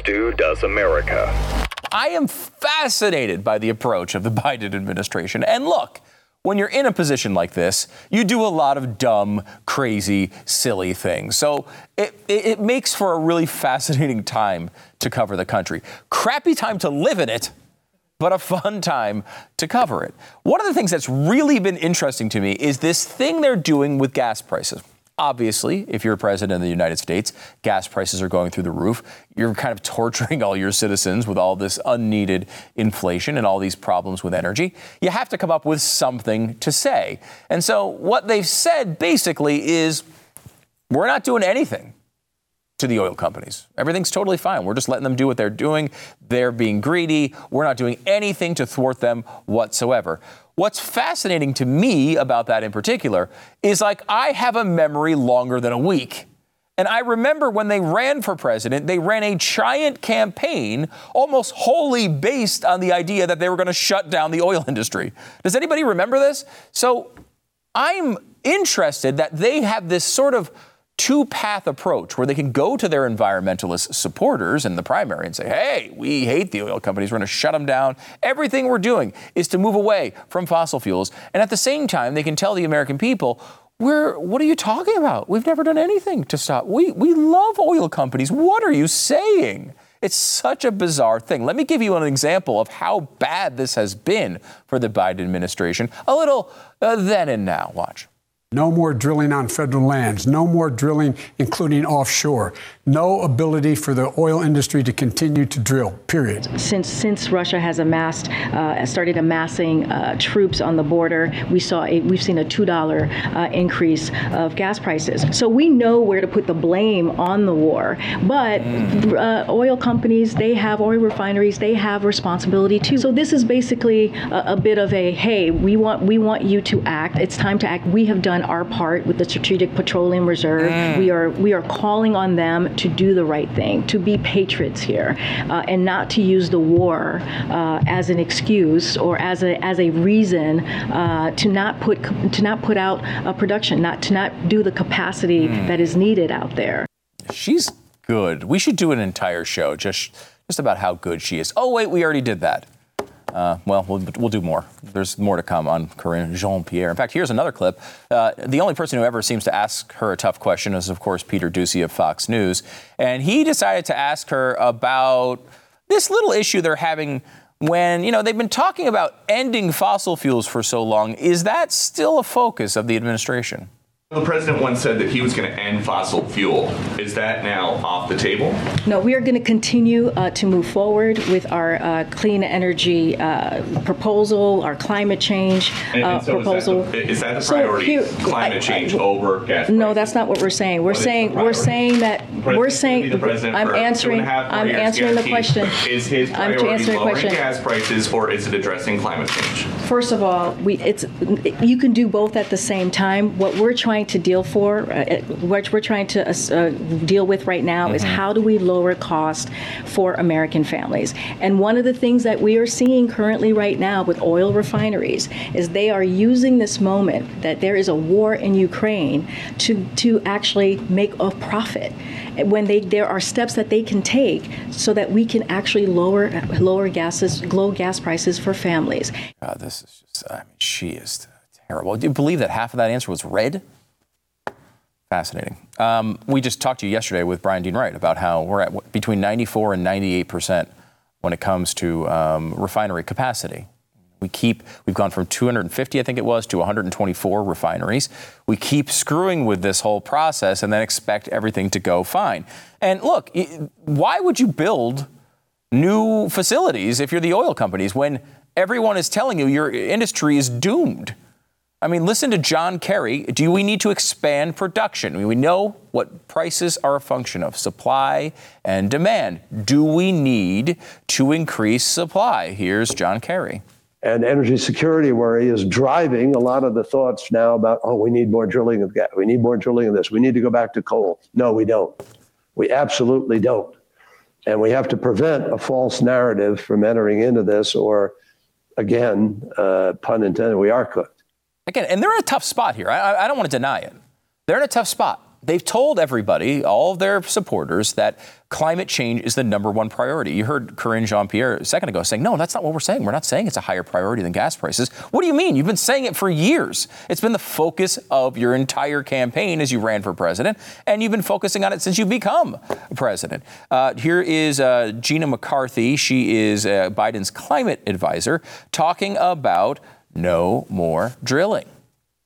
Stu Does America. I am fascinated by the approach of the Biden administration. And look, when you're in a position like this, you do a lot of dumb, crazy, silly things. So it makes for a really fascinating time to cover the country. Crappy time to live in it, but a fun time to cover it. One of the things that's really been interesting to me is this thing they're doing with gas prices. Obviously, if you're president of the United States, gas prices are going through the roof. You're kind of torturing all your citizens with all this unneeded inflation and all these problems with energy. You have to come up with something to say. And so what they've said basically is, we're not doing anything to the oil companies. Everything's totally fine. We're just letting them do what they're doing. They're being greedy. We're not doing anything to thwart them whatsoever. What's fascinating to me about that in particular is, like, I have a memory longer than a week. And I remember when they ran for president, they ran a giant campaign almost wholly based on the idea that they were going to shut down the oil industry. Does anybody remember this? So I'm interested that they have this sort of two-path approach where they can go to their environmentalist supporters in the primary and say, hey, we hate the oil companies. We're going to shut them down. Everything we're doing is to move away from fossil fuels. And at the same time, they can tell the American people, what are you talking about? We've never done anything to stop. We love oil companies. What are you saying? It's such a bizarre thing. Let me give you an example of how bad this has been for the Biden administration. A little then and now. Watch. No more drilling on federal lands, no more drilling, including offshore, no ability for the oil industry to continue to drill, period. Since Russia has started amassing troops on the border, we've seen a $2 increase of gas prices. So we know where to put the blame on the war, but oil companies, they have oil refineries, they have responsibility too. So this is basically a bit of a, hey, we want you to act. It's time to act. We have done our part with the Strategic Petroleum Reserve. We are calling on them to do the right thing, to be patriots here, and not to use the war as an excuse or as a reason to not put out a production, not do the capacity that is needed out there. She's good. We should do an entire show just about how good she is. Oh wait, we already did that. We'll do more. There's more to come on Corinne Jean-Pierre. In fact, here's another clip. The only person who ever seems to ask her a tough question is, of course, Peter Doocy of Fox News. And he decided to ask her about this little issue they're having when, you know, they've been talking about ending fossil fuels for so long. Is that still a focus of the administration? The president once said that he was going to end fossil fuel. Is that now off the table? No, we are going to continue to move forward with our clean energy proposal, our climate change proposal. Is that a priority? So climate change over gas? No, that's not what we're saying. We're saying that I'm answering the question. Is his priority lowering gas prices, or is it addressing climate change? First of all, you can do both at the same time. What we're trying to deal with right now is how do we lower cost for American families. And one of the things that we are seeing currently right now with oil refineries is they are using this moment that there is a war in Ukraine to actually make a profit. When there are steps that they can take so that we can actually lower gas prices for families. God, this is just, she is terrible. Do you believe that half of that answer was read? Fascinating. We just talked to you yesterday with Brian Dean Wright about how we're at between 94 and 98% when it comes to refinery capacity. We've gone from 250, I think it was, to 124 refineries. We keep screwing with this whole process and then expect everything to go fine. And look, why would you build new facilities if you're the oil companies when everyone is telling you your industry is doomed? I mean, listen to John Kerry. Do we need to expand production? I mean, we know what prices are a function of, supply and demand. Do we need to increase supply? Here's John Kerry. And energy security worry is driving a lot of the thoughts now about, oh, we need more drilling of gas. We need more drilling of this. We need to go back to coal. No, we don't. We absolutely don't. And we have to prevent a false narrative from entering into this, or, again, pun intended, we are cooked. Again, and they're in a tough spot here. I don't want to deny it. They're in a tough spot. They've told everybody, all of their supporters, that climate change is the number one priority. You heard Corinne Jean-Pierre a second ago saying, no, that's not what we're saying. We're not saying it's a higher priority than gas prices. What do you mean? You've been saying it for years. It's been the focus of your entire campaign as you ran for president, and you've been focusing on it since you've become president. Here is Gina McCarthy. She is Biden's climate advisor, talking about no more drilling.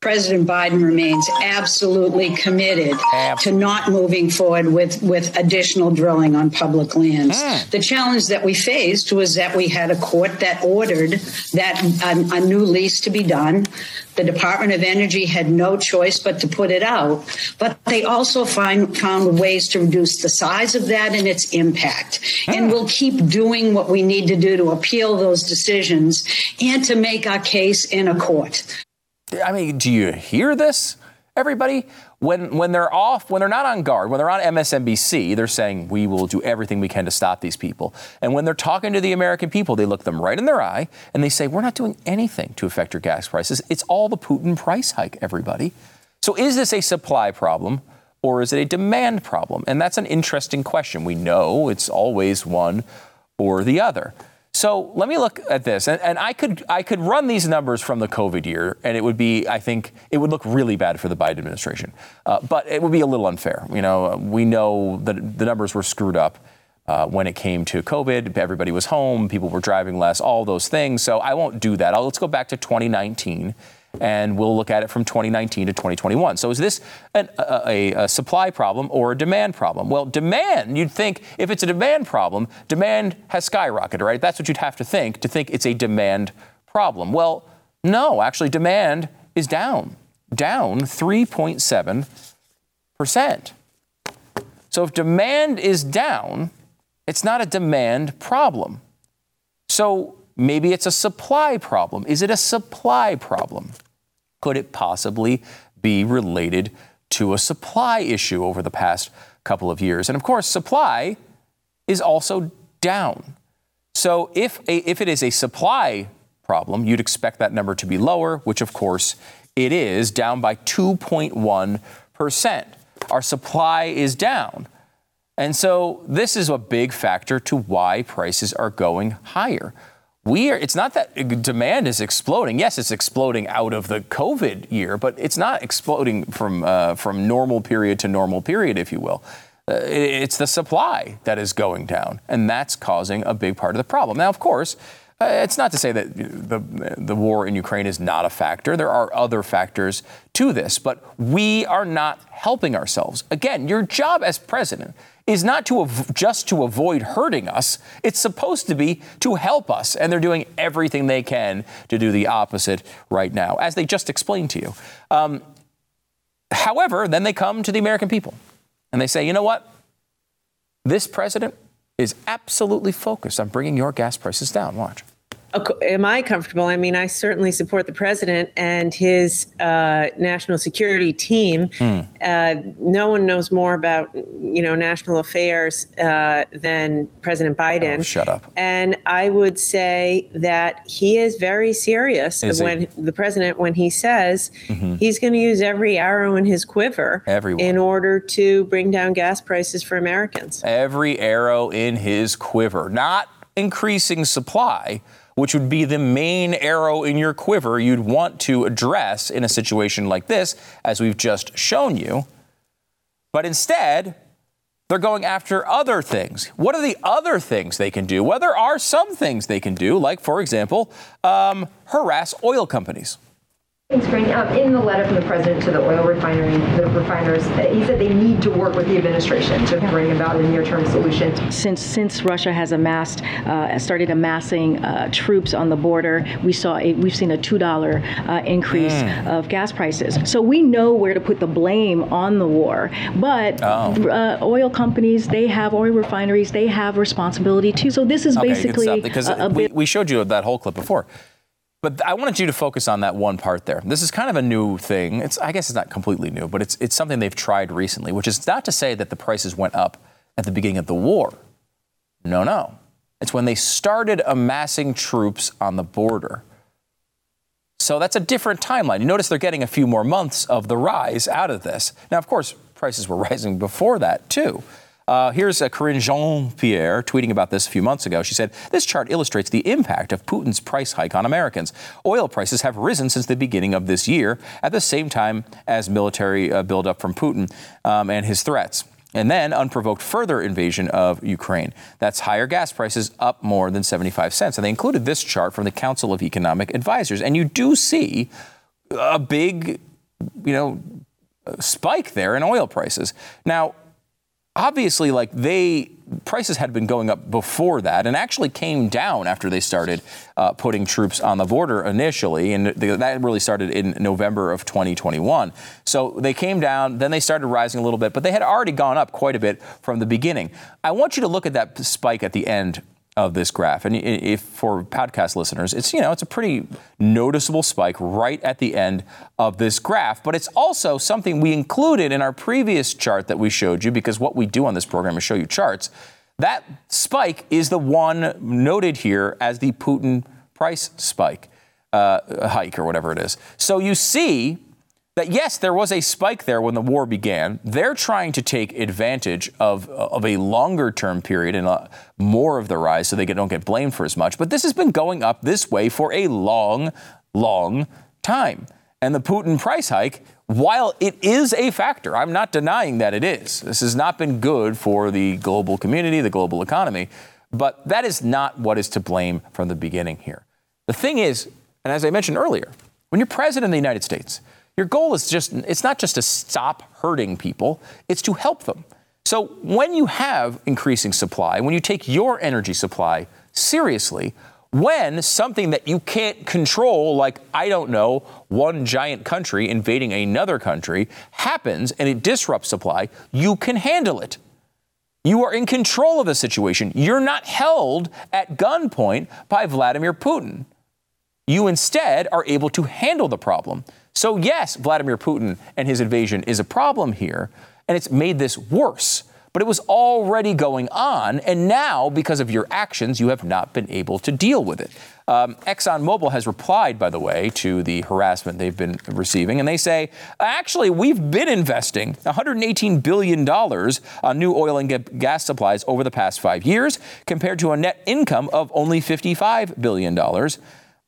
President Biden remains absolutely committed to not moving forward with additional drilling on public lands. The challenge that we faced was that we had a court that ordered that a new lease to be done. The Department of Energy had no choice but to put it out. But they also found ways to reduce the size of that and its impact. And we'll keep doing what we need to do to appeal those decisions and to make our case in a court. I mean, do you hear this, everybody? When they're off, when they're not on guard, when they're on MSNBC, they're saying we will do everything we can to stop these people. And when they're talking to the American people, they look them right in their eye and they say, we're not doing anything to affect your gas prices. It's all the Putin price hike, everybody. So is this a supply problem or is it a demand problem? And that's an interesting question. We know it's always one or the other. So let me look at this, and I could run these numbers from the COVID year, and it would be, I think, it would look really bad for the Biden administration, but it would be a little unfair. You know, we know that the numbers were screwed up when it came to COVID. Everybody was home, people were driving less, all those things. So I won't do that. Let's go back to 2019, and we'll look at it from 2019 to 2021. So is this a supply problem or a demand problem? Well, demand, you'd think if it's a demand problem, demand has skyrocketed, right? That's what you'd have to think it's a demand problem. Well, no, actually demand is down 3.7%. So if demand is down, it's not a demand problem. So maybe it's a supply problem. Is it a supply problem? Could it possibly be related to a supply issue over the past couple of years? And of course, supply is also down. So if it is a supply problem, you'd expect that number to be lower, which of course it is, down by 2.1%. Our supply is down. And so this is a big factor to why prices are going higher. It's not that demand is exploding. Yes, it's exploding out of the COVID year, but it's not exploding from normal period to normal period, if you will. It's the supply that is going down, and that's causing a big part of the problem. Now, of course, it's not to say that the war in Ukraine is not a factor. There are other factors to this, but we are not helping ourselves. Again, your job as president is not to just to avoid hurting us. It's supposed to be to help us. And they're doing everything they can to do the opposite right now, as they just explained to you. However, then they come to the American people and they say, you know what? This president is absolutely focused on bringing your gas prices down. Watch. Am I comfortable? I mean, I certainly support the president and his national security team. No one knows more about, you know, national affairs than President Biden. Oh, shut up. And I would say that he is very serious when he says he's going to use every arrow in his quiver in order to bring down gas prices for Americans. Every arrow in his quiver, not increasing supply, which would be the main arrow in your quiver you'd want to address in a situation like this, as we've just shown you. But instead, they're going after other things. What are the other things they can do? Well, there are some things they can do, like, for example, harass oil companies. In the letter from the president to the oil refiners, he said they need to work with the administration to bring about a near-term solution. Since Russia has started amassing troops on the border, we've seen a $2 increase of gas prices. So we know where to put the blame on the war, but oil companies, oil refineries, they have responsibility too. So this is basically we showed you that whole clip before. But I wanted you to focus on that one part there. This is kind of a new thing. I guess it's not completely new, but it's something they've tried recently, which is not to say that the prices went up at the beginning of the war. No. It's when they started amassing troops on the border. So that's a different timeline. You notice they're getting a few more months of the rise out of this. Now, of course, prices were rising before that, too. Here's Corinne Jean-Pierre tweeting about this a few months ago. She said, this chart illustrates the impact of Putin's price hike on Americans. Oil prices have risen since the beginning of this year, at the same time as military buildup from Putin and his threats. And then unprovoked further invasion of Ukraine. That's higher gas prices, up more than 75 cents. And they included this chart from the Council of Economic Advisers. And you do see a big, spike there in oil prices. Now, obviously, prices had been going up before that and actually came down after they started putting troops on the border initially. And that really started in November of 2021. So they came down, then they started rising a little bit, but they had already gone up quite a bit from the beginning. I want you to look at that spike at the end of this graph. And if for podcast listeners, it's, it's a pretty noticeable spike right at the end of this graph. But it's also something we included in our previous chart that we showed you, because what we do on this program is show you charts. That spike is the one noted here as the Putin price spike, hike or whatever it is. So you see that, yes, there was a spike there when the war began. They're trying to take advantage of a longer term period and more of the rise so they don't get blamed for as much. But this has been going up this way for a long, long time. And the Putin price hike, while it is a factor, I'm not denying that it is. This has not been good for the global community, the global economy, but that is not what is to blame from the beginning here. The thing is, and as I mentioned earlier, when you're president of the United States, your goal is it's not just to stop hurting people, it's to help them. So when you have increasing supply, when you take your energy supply seriously, when something that you can't control, like, I don't know, one giant country invading another country happens and it disrupts supply, you can handle it. You are in control of the situation. You're not held at gunpoint by Vladimir Putin. You instead are able to handle the problem. So, yes, Vladimir Putin and his invasion is a problem here, and it's made this worse. But it was already going on, and now, because of your actions, you have not been able to deal with it. ExxonMobil has replied, by the way, to the harassment they've been receiving, and they say, actually, we've been investing $118 billion on new oil and gas supplies over the past 5 years, compared to a net income of only $55 billion.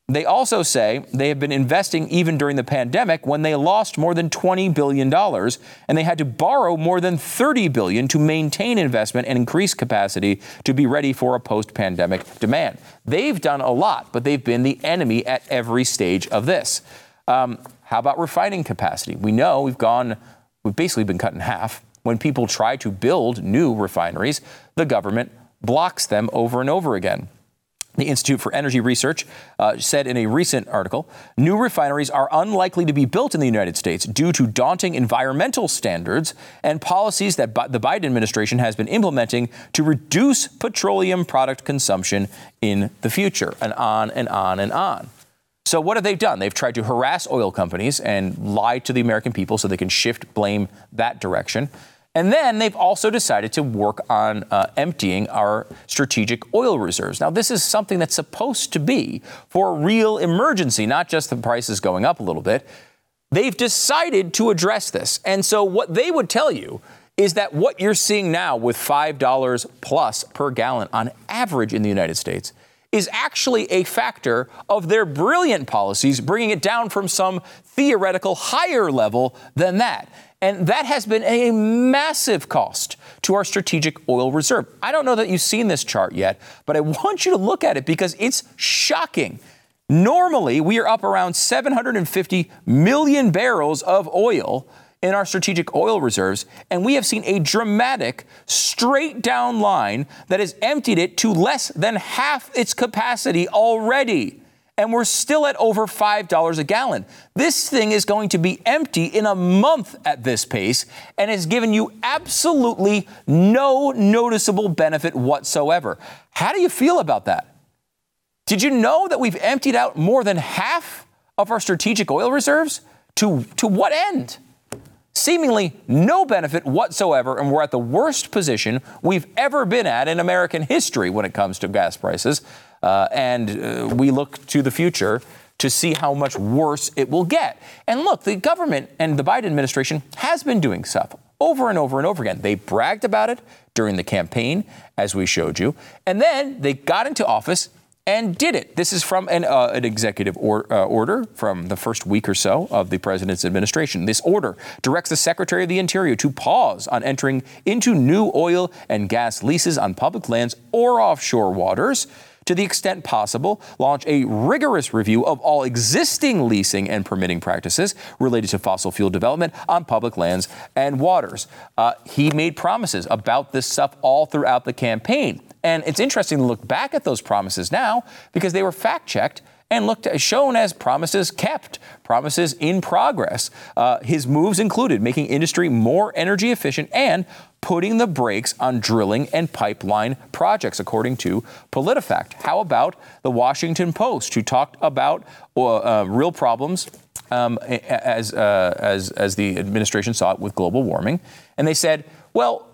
They also say they have been investing even during the pandemic, when they lost more than $20 billion and they had to borrow more than $30 billion to maintain investment and increase capacity to be ready for a post-pandemic demand. They've done a lot, but they've been the enemy at every stage of this. How about refining capacity? We know we've basically been cut in half. When people try to build new refineries, the government blocks them over and over again. The Institute for Energy Research said in a recent article, new refineries are unlikely to be built in the United States due to daunting environmental standards and policies that the Biden administration has been implementing to reduce petroleum product consumption in the future, and on and on and on. So what have they done? They've tried to harass oil companies and lie to the American people so they can shift blame that direction. And then they've also decided to work on emptying our strategic oil reserves. Now, this is something that's supposed to be for a real emergency, not just the prices going up a little bit. They've decided to address this. And so what they would tell you is that what you're seeing now with $5 plus per gallon on average in the United States is actually a factor of their brilliant policies, bringing it down from some theoretical higher level than that. And that has been a massive cost to our strategic oil reserve. I don't know that you've seen this chart yet, but I want you to look at it because it's shocking. Normally, we are up around 750 million barrels of oil in our strategic oil reserves, and we have seen a dramatic straight down line that has emptied it to less than half its capacity already. And we're still at over $5 a gallon. This thing is going to be empty in a month at this pace and has given you absolutely no noticeable benefit whatsoever. How do you feel about that? Did you know that we've emptied out more than half of our strategic oil reserves? To what end? Seemingly no benefit whatsoever, and we're at the worst position we've ever been at in American history when it comes to gas prices. And we look to the future to see how much worse it will get. And look, the government and the Biden administration has been doing stuff over and over and over again. They bragged about it during the campaign, as we showed you, and then they got into office and did it. This is from an executive order from the first week or so of the president's administration. This order directs the Secretary of the Interior to pause on entering into new oil and gas leases on public lands or offshore waters. To the extent possible, launch a rigorous review of all existing leasing and permitting practices related to fossil fuel development on public lands and waters. He made promises about this stuff all throughout the campaign. And it's interesting to look back at those promises now because they were fact-checked and looked at, shown as promises kept, promises in progress. His moves included making industry more energy efficient and putting the brakes on drilling and pipeline projects, according to PolitiFact. How about the Washington Post, who talked about real problems as the administration saw it with global warming? And they said, well,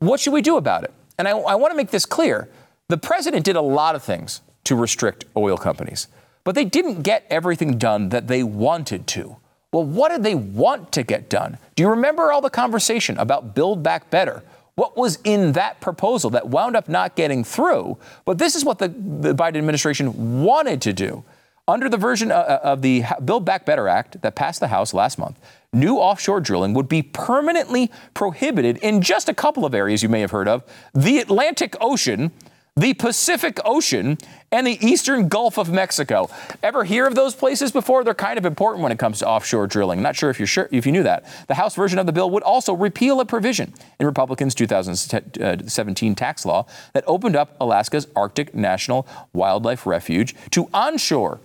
what should we do about it? And I want to make this clear. The president did a lot of things to restrict oil companies, but they didn't get everything done that they wanted to. Well, what did they want to get done? Do you remember all the conversation about Build Back Better? What was in that proposal that wound up not getting through? But this is what the Biden administration wanted to do. Under the version of the Build Back Better Act that passed the House last month, new offshore drilling would be permanently prohibited in just a couple of areas you may have heard of: the Atlantic Ocean, the Pacific Ocean, and the eastern Gulf of Mexico. Ever hear of those places before? They're kind of important when it comes to offshore drilling. Not sure if you knew that. The House version of the bill would also repeal a provision in Republicans' 2017 tax law that opened up Alaska's Arctic National Wildlife Refuge to onshore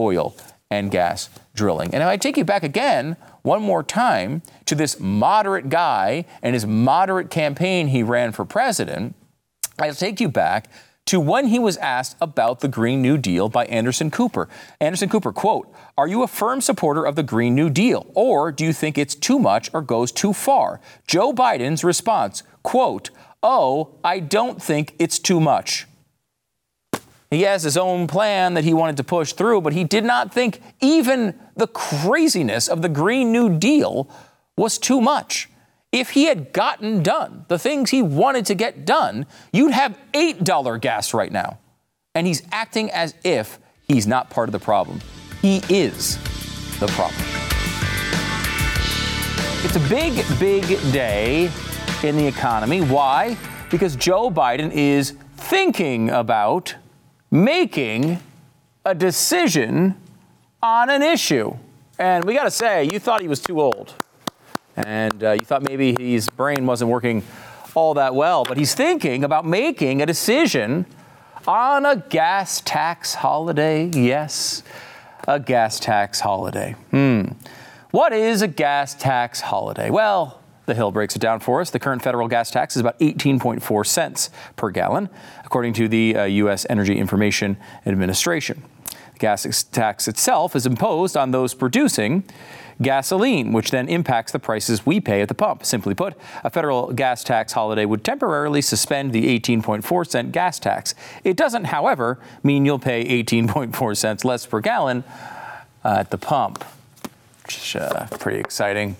oil and gas drilling. And if I take you back again, one more time, to this moderate guy and his moderate campaign he ran for president, I'll take you back to when he was asked about the Green New Deal by Anderson Cooper. Anderson Cooper, quote, "Are you a firm supporter of the Green New Deal, or do you think it's too much or goes too far?" Joe Biden's response, quote, "Oh, I don't think it's too much." He has his own plan that he wanted to push through, but he did not think even the craziness of the Green New Deal was too much. If he had gotten done the things he wanted to get done, you'd have $8 gas right now. And he's acting as if he's not part of the problem. He is the problem. It's a big, big day in the economy. Why? Because Joe Biden is thinking about making a decision on an issue. And we got to say, you thought he was too old. And you thought maybe his brain wasn't working all that well, but he's thinking about making a decision on a gas tax holiday. Yes, a gas tax holiday. What is a gas tax holiday? Well, The Hill breaks it down for us. The current federal gas tax is about 18.4 cents per gallon, according to the U.S. Energy Information Administration. The gas tax itself is imposed on those producing gasoline, which then impacts the prices we pay at the pump. Simply put, a federal gas tax holiday would temporarily suspend the 18.4 cent gas tax. It doesn't, however, mean you'll pay 18.4 cents less per gallon at the pump, which is pretty exciting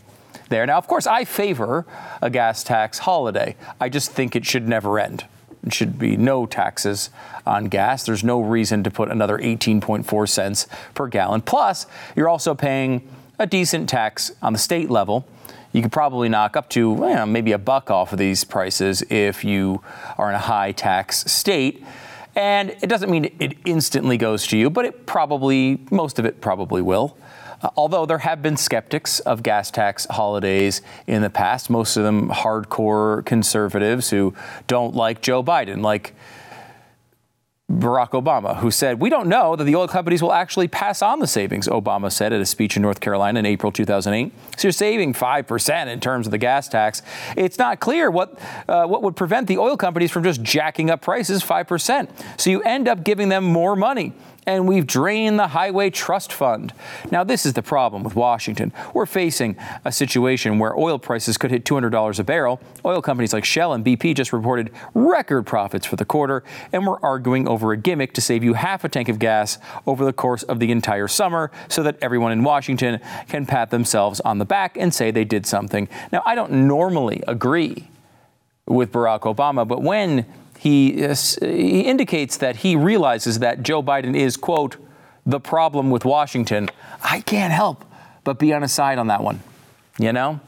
there. Now, of course, I favor a gas tax holiday. I just think it should never end. It should be no taxes on gas. There's no reason to put another 18.4 cents per gallon. Plus, you're also paying a decent tax on the state level. You could probably knock up to maybe $1 off of these prices if you are in a high tax state. And it doesn't mean it instantly goes to you, but it probably, most of it probably will. Although there have been skeptics of gas tax holidays in the past, most of them hardcore conservatives who don't like Joe Biden, like Barack Obama, who said, "We don't know that the oil companies will actually pass on the savings," Obama said at a speech in North Carolina in April 2008. "So you're saving 5% in terms of the gas tax. It's not clear what would prevent the oil companies from just jacking up prices 5%. So you end up giving them more money. and we've drained the highway trust fund. Now, this is the problem with Washington. We're facing a situation where oil prices could hit $200 a barrel. Oil companies like Shell and BP just reported record profits for the quarter, and we're arguing over a gimmick to save you half a tank of gas over the course of the entire summer so that everyone in Washington can pat themselves on the back and say they did something. Now, I don't normally agree with Barack Obama, but when he indicates that he realizes that Joe Biden is, quote, the problem with Washington, I can't help but be on his side on that one, you know?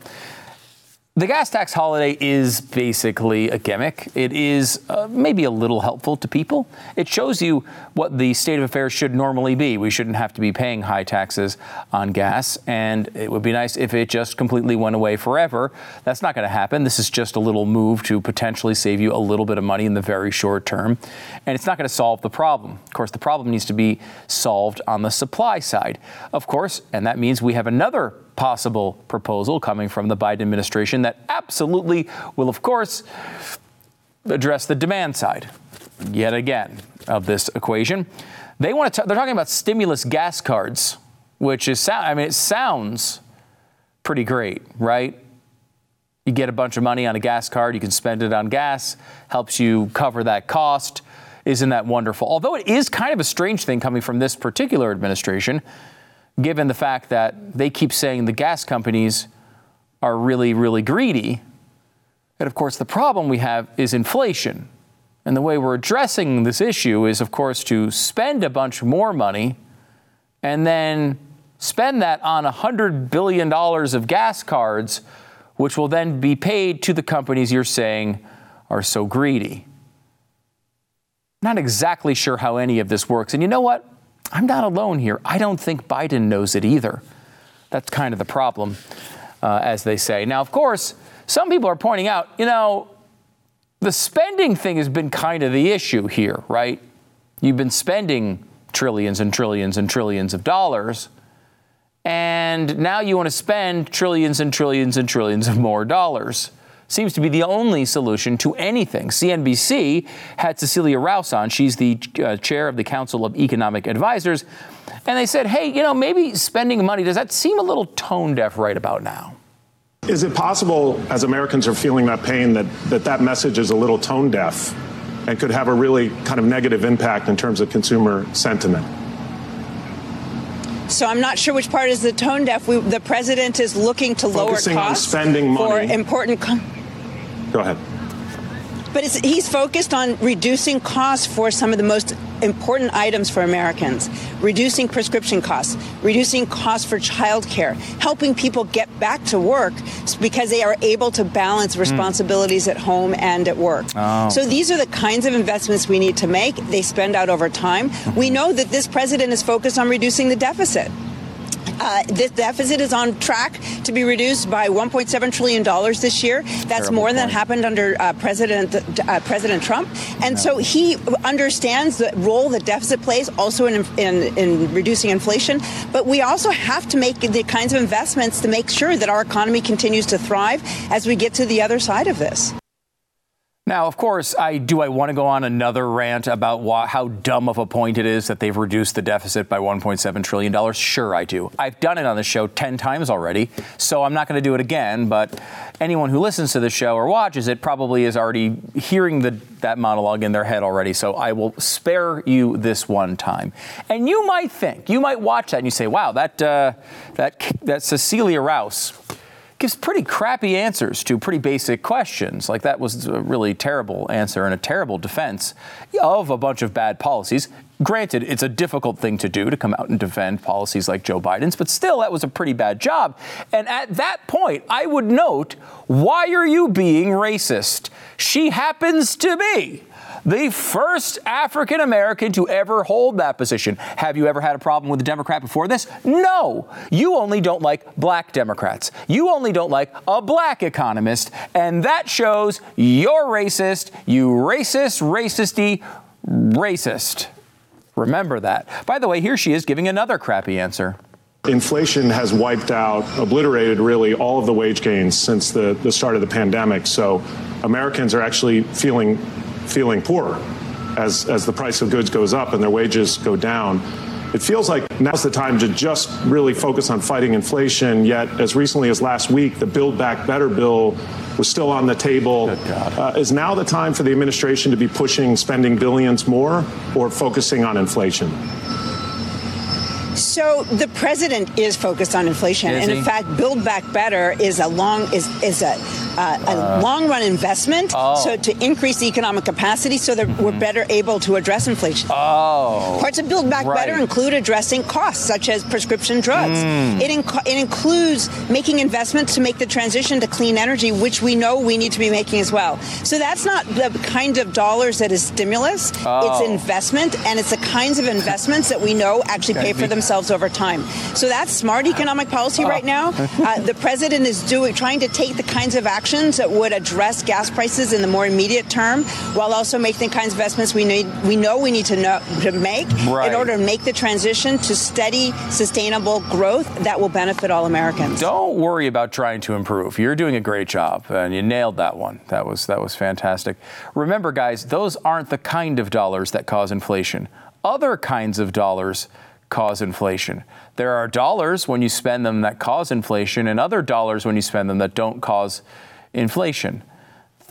The gas tax holiday is basically a gimmick. It is maybe a little helpful to people. It shows you what the state of affairs should normally be. We shouldn't have to be paying high taxes on gas, and it would be nice if it just completely went away forever. That's not going to happen. This is just a little move to potentially save you a little bit of money in the very short term, and it's not going to solve the problem. Of course, the problem needs to be solved on the supply side, of course, and that means we have another possible proposal coming from the Biden administration that absolutely will, of course, address the demand side yet again of this equation. They want to. They're talking about stimulus gas cards, which is it sounds pretty great, right? You get a bunch of money on a gas card, you can spend it on gas, helps you cover that cost. Isn't that wonderful? Although it is kind of a strange thing coming from this particular administration, given the fact that they keep saying the gas companies are really, really greedy. And of course, the problem we have is inflation. And the way we're addressing this issue is, of course, to spend a bunch more money and then spend that on $100 billion of gas cards, which will then be paid to the companies you're saying are so greedy. Not exactly sure how any of this works. And you know what? I'm not alone here. I don't think Biden knows it either. That's kind of the problem, as they say. Now, of course, some people are pointing out, you know, the spending thing has been kind of the issue here, right? You've been spending trillions and trillions and trillions of dollars, and now you want to spend trillions and trillions and trillions of more dollars. Seems to be the only solution to anything. CNBC had Cecilia Rouse on. She's the chair of the Council of Economic Advisers. And they said, hey, you know, maybe spending money, does that seem a little tone deaf right about now? Is it possible, as Americans are feeling that pain, that message is a little tone deaf and could have a really kind of negative impact in terms of consumer sentiment? So I'm not sure which part is the tone deaf. The president is looking to focusing lower costs on spending money. For important... Go ahead. But he's focused on reducing costs for some of the most important items for Americans, reducing prescription costs, reducing costs for childcare, helping people get back to work because they are able to balance responsibilities at home and at work. Oh. So these are the kinds of investments we need to make. They spend out over time. We know that this president is focused on reducing the deficit. This deficit is on track to be reduced by $1.7 trillion this year. That's more than happened under President Trump. And so he understands the role that deficit plays also in reducing inflation. But we also have to make the kinds of investments to make sure that our economy continues to thrive as we get to the other side of this. Now, of course, I want to go on another rant about how dumb of a point it is that they've reduced the deficit by $1.7 trillion. Sure, I do. I've done it on the show 10 times already, so I'm not going to do it again. But anyone who listens to the show or watches it probably is already hearing that monologue in their head already. So I will spare you this one time. And you might think, you might watch that and you say, wow, that Cecilia Rouse gives pretty crappy answers to pretty basic questions. Like, that was a really terrible answer and a terrible defense of a bunch of bad policies. Granted, it's a difficult thing to do, to come out and defend policies like Joe Biden's, but still, that was a pretty bad job. And at that point, I would note, why are you being racist? She happens to be the first African American to ever hold that position. Have you ever had a problem with a Democrat before this? No. You only don't like black Democrats. You only don't like a black economist. And that shows you're racist. You racist, racisty, racist. Remember that. By the way, here she is giving another crappy answer. Inflation has wiped out, obliterated really, all of the wage gains since the start of the pandemic. So Americans are actually feeling poorer as the price of goods goes up and their wages go down. It feels like now's the time to just really focus on fighting inflation, yet as recently as last week, the Build Back Better bill was still on the table. Is now the time for the administration to be pushing spending billions more or focusing on inflation? So the president is focused on inflation, and in fact, Build Back Better is a long-run investment, so to increase the economic capacity, so that we're better able to address inflation. Parts of Build Back Better include addressing costs, such as prescription drugs. It includes making investments to make the transition to clean energy, which we know we need to be making as well. So that's not the kind of dollars that is stimulus. It's investment, and it's the kinds of investments that we know actually pay for themselves over time. So that's smart economic policy right now. The president is trying to take the kinds of actions that would address gas prices in the more immediate term, while also making the kinds of investments we need to make in order to make the transition to steady, sustainable growth that will benefit all Americans. Don't worry about trying to improve. You're doing a great job, and you nailed that one. That was fantastic. Remember, guys, those aren't the kind of dollars that cause inflation. Other kinds of dollars cause inflation. There are dollars when you spend them that cause inflation and other dollars when you spend them that don't cause inflation.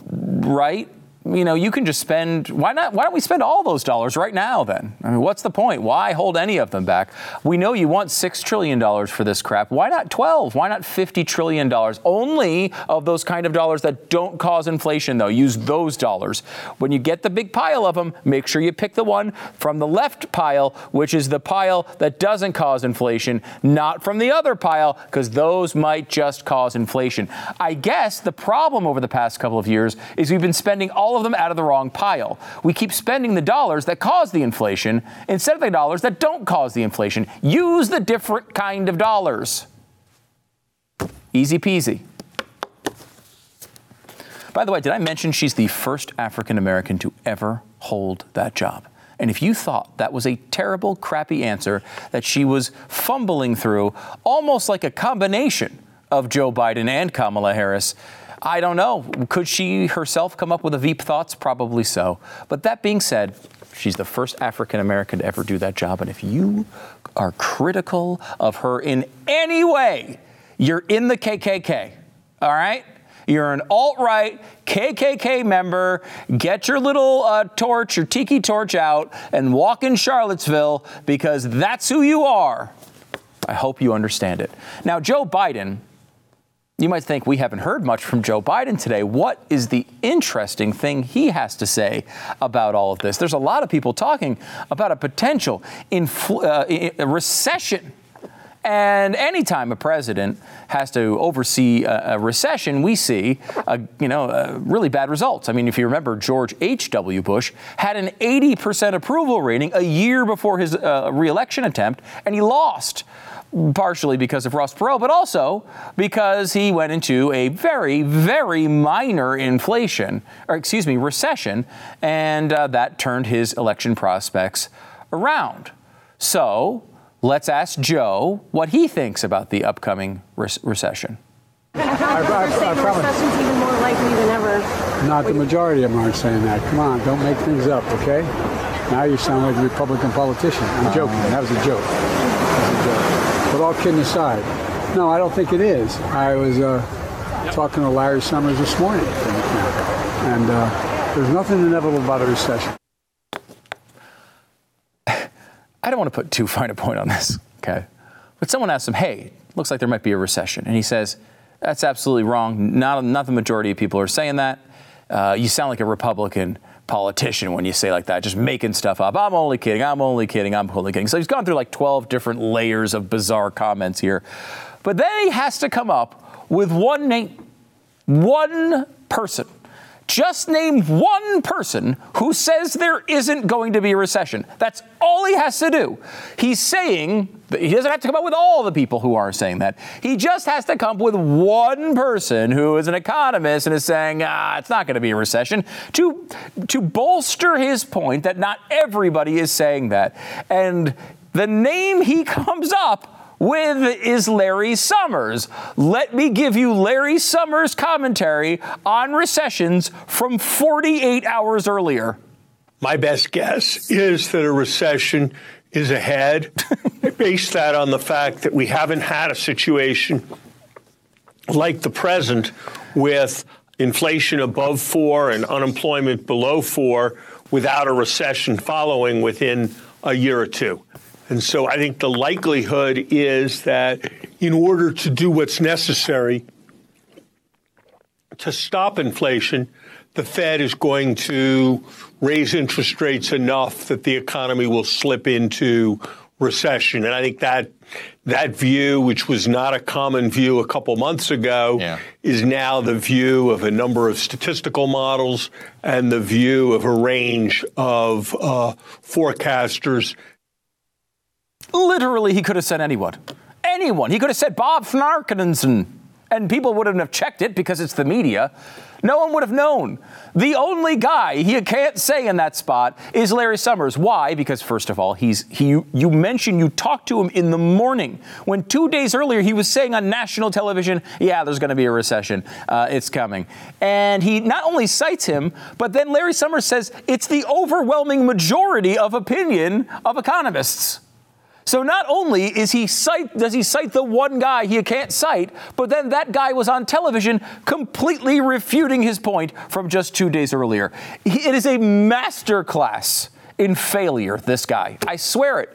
Right? You know, you can just spend, why don't we spend all those dollars right now then? I mean, what's the point? Why hold any of them back? We know you want $6 trillion for this crap. Why not 12? Why not $50 trillion? Only of those kind of dollars that don't cause inflation, though. Use those dollars. When you get the big pile of them, make sure you pick the one from the left pile, which is the pile that doesn't cause inflation, not from the other pile, because those might just cause inflation. I guess the problem over the past couple of years is we've been spending all of them out of the wrong pile. We keep spending the dollars that cause the inflation instead of the dollars that don't cause the inflation. Use the different kind of dollars. Easy peasy. By the way, did I mention she's the first African American to ever hold that job? And if you thought that was a terrible, crappy answer that she was fumbling through, almost like a combination of Joe Biden and Kamala Harris, I don't know. Could she herself come up with the Veep thoughts? Probably so. But that being said, she's the first African American to ever do that job. And if you are critical of her in any way, you're in the KKK. All right? You're an alt-right KKK member. Get your little torch, your tiki torch out and walk in Charlottesville because that's who you are. I hope you understand it. Now, Joe Biden. You might think we haven't heard much from Joe Biden today. What is the interesting thing he has to say about all of this? There's a lot of people talking about a potential recession. And anytime a president has to oversee a recession, we see, really bad results. I mean, if you remember, George H.W. Bush had an 80% approval rating a year before his re-election attempt, and he lost. Partially because of Ross Perot, but also because he went into a very, very minor recession, and that turned his election prospects around. So let's ask Joe what he thinks about the upcoming recession. I probably recession's even more likely than ever. Not the majority of them aren't saying that. Come on, don't make things up, okay? Now you sound like a Republican politician. I'm joking. That was a joke. But all kidding aside, no, I don't think it is. I was talking to Larry Summers this morning, and there's nothing inevitable about a recession. I don't want to put too fine a point on this, okay? But someone asked him, hey, looks like there might be a recession. And he says, that's absolutely wrong. Not the majority of people are saying that. You sound like a Republican politician when you say like that, just making stuff up. I'm only kidding. So he's gone through like 12 different layers of bizarre comments here. But then he has to come up with one name, one person. Just name one person who says there isn't going to be a recession. That's all he has to do. He's saying, he doesn't have to come up with all the people who are saying that. He just has to come up with one person who is an economist and is saying, it's not going to be a recession, to bolster his point that not everybody is saying that. And the name he comes up with is Larry Summers. Let me give you Larry Summers' commentary on recessions from 48 hours earlier. My best guess is that a recession is ahead. I base that on the fact that we haven't had a situation like the present with inflation above 4% and unemployment below 4% without a recession following within a year or two. And so I think the likelihood is that in order to do what's necessary to stop inflation, the Fed is going to raise interest rates enough that the economy will slip into recession. And I think that view, which was not a common view a couple months ago, is now the view of a number of statistical models and the view of a range of forecasters. Literally, he could have said anyone. Anyone. He could have said Bob Fnarkenensen, and people wouldn't have checked it because it's the media. No one would have known. The only guy he can't say in that spot is Larry Summers. Why? Because, first of all, you mentioned you talked to him in the morning when 2 days earlier he was saying on national television, there's going to be a recession. It's coming. And he not only cites him, but then Larry Summers says it's the overwhelming majority of opinion of economists. So not only is does he cite the one guy he can't cite, but then that guy was on television completely refuting his point from just 2 days earlier. It is a masterclass in failure, this guy. I swear it.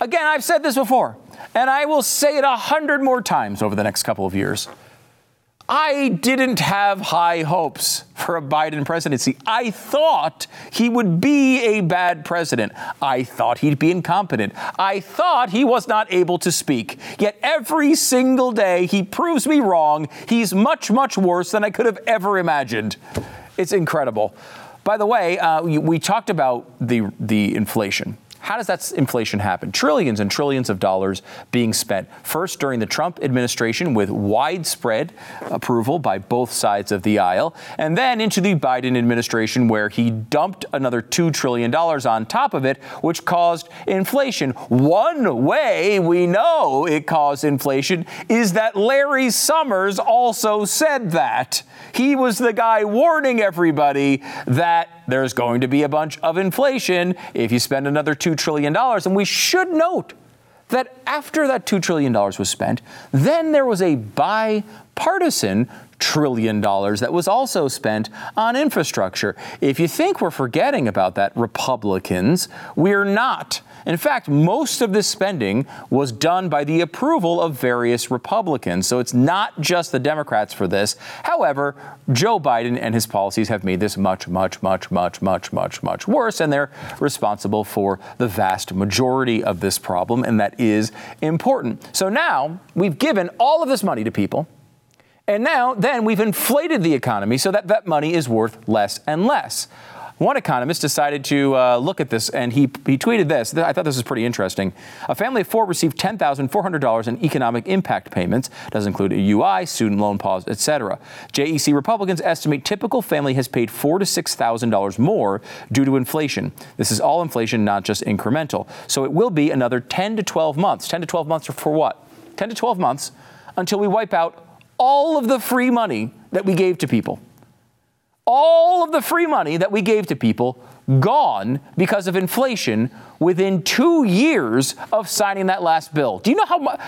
Again, I've said this before, and I will say it 100 more times over the next couple of years. I didn't have high hopes for a Biden presidency. I thought he would be a bad president. I thought he'd be incompetent. I thought he was not able to speak. Yet every single day he proves me wrong. He's much, much worse than I could have ever imagined. It's incredible. By the way, we talked about the inflation. How does that inflation happen? Trillions and trillions of dollars being spent. First, during the Trump administration with widespread approval by both sides of the aisle, and then into the Biden administration where he dumped another $2 trillion on top of it, which caused inflation. One way we know it caused inflation is that Larry Summers also said that. He was the guy warning everybody that there's going to be a bunch of inflation if you spend another $2 trillion. And we should note that after that $2 trillion was spent, then there was a bipartisan $1 trillion that was also spent on infrastructure. If you think we're forgetting about that, Republicans, we're not. In fact, most of this spending was done by the approval of various Republicans. So it's not just the Democrats for this. However, Joe Biden and his policies have made this much worse, and they're responsible for the vast majority of this problem, and that is important. So now we've given all of this money to people, and now then we've inflated the economy so that that money is worth less and less. One economist decided to look at this, and he tweeted this. I thought this was pretty interesting. A family of four received $10,400 in economic impact payments. Does include a UI, student loan pause, etc. JEC Republicans estimate typical family has paid $4,000 to $6,000 more due to inflation. This is all inflation, not just incremental. So it will be another 10 to 12 months. 10 to 12 months for what? 10 to 12 months until we wipe out all of the free money that we gave to people. All of the free money that we gave to people gone because of inflation within 2 years of signing that last bill. Do you know how much?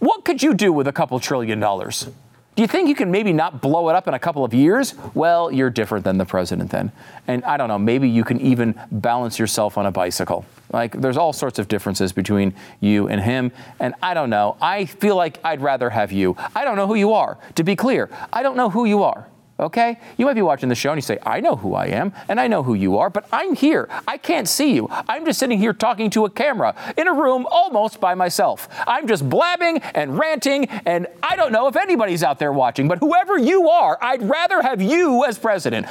What could you do with a couple $1 trillion? Do you think you can maybe not blow it up in a couple of years? Well, you're different than the president then. And I don't know, maybe you can even balance yourself on a bicycle. Like, there's all sorts of differences between you and him. And I don't know. I feel like I'd rather have you. I don't know who you are. To be clear, I don't know who you are. OK, you might be watching the show and you say, I know who I am and I know who you are, but I'm here. I can't see you. I'm just sitting here talking to a camera in a room almost by myself. I'm just blabbing and ranting. And I don't know if anybody's out there watching, but whoever you are, I'd rather have you as president.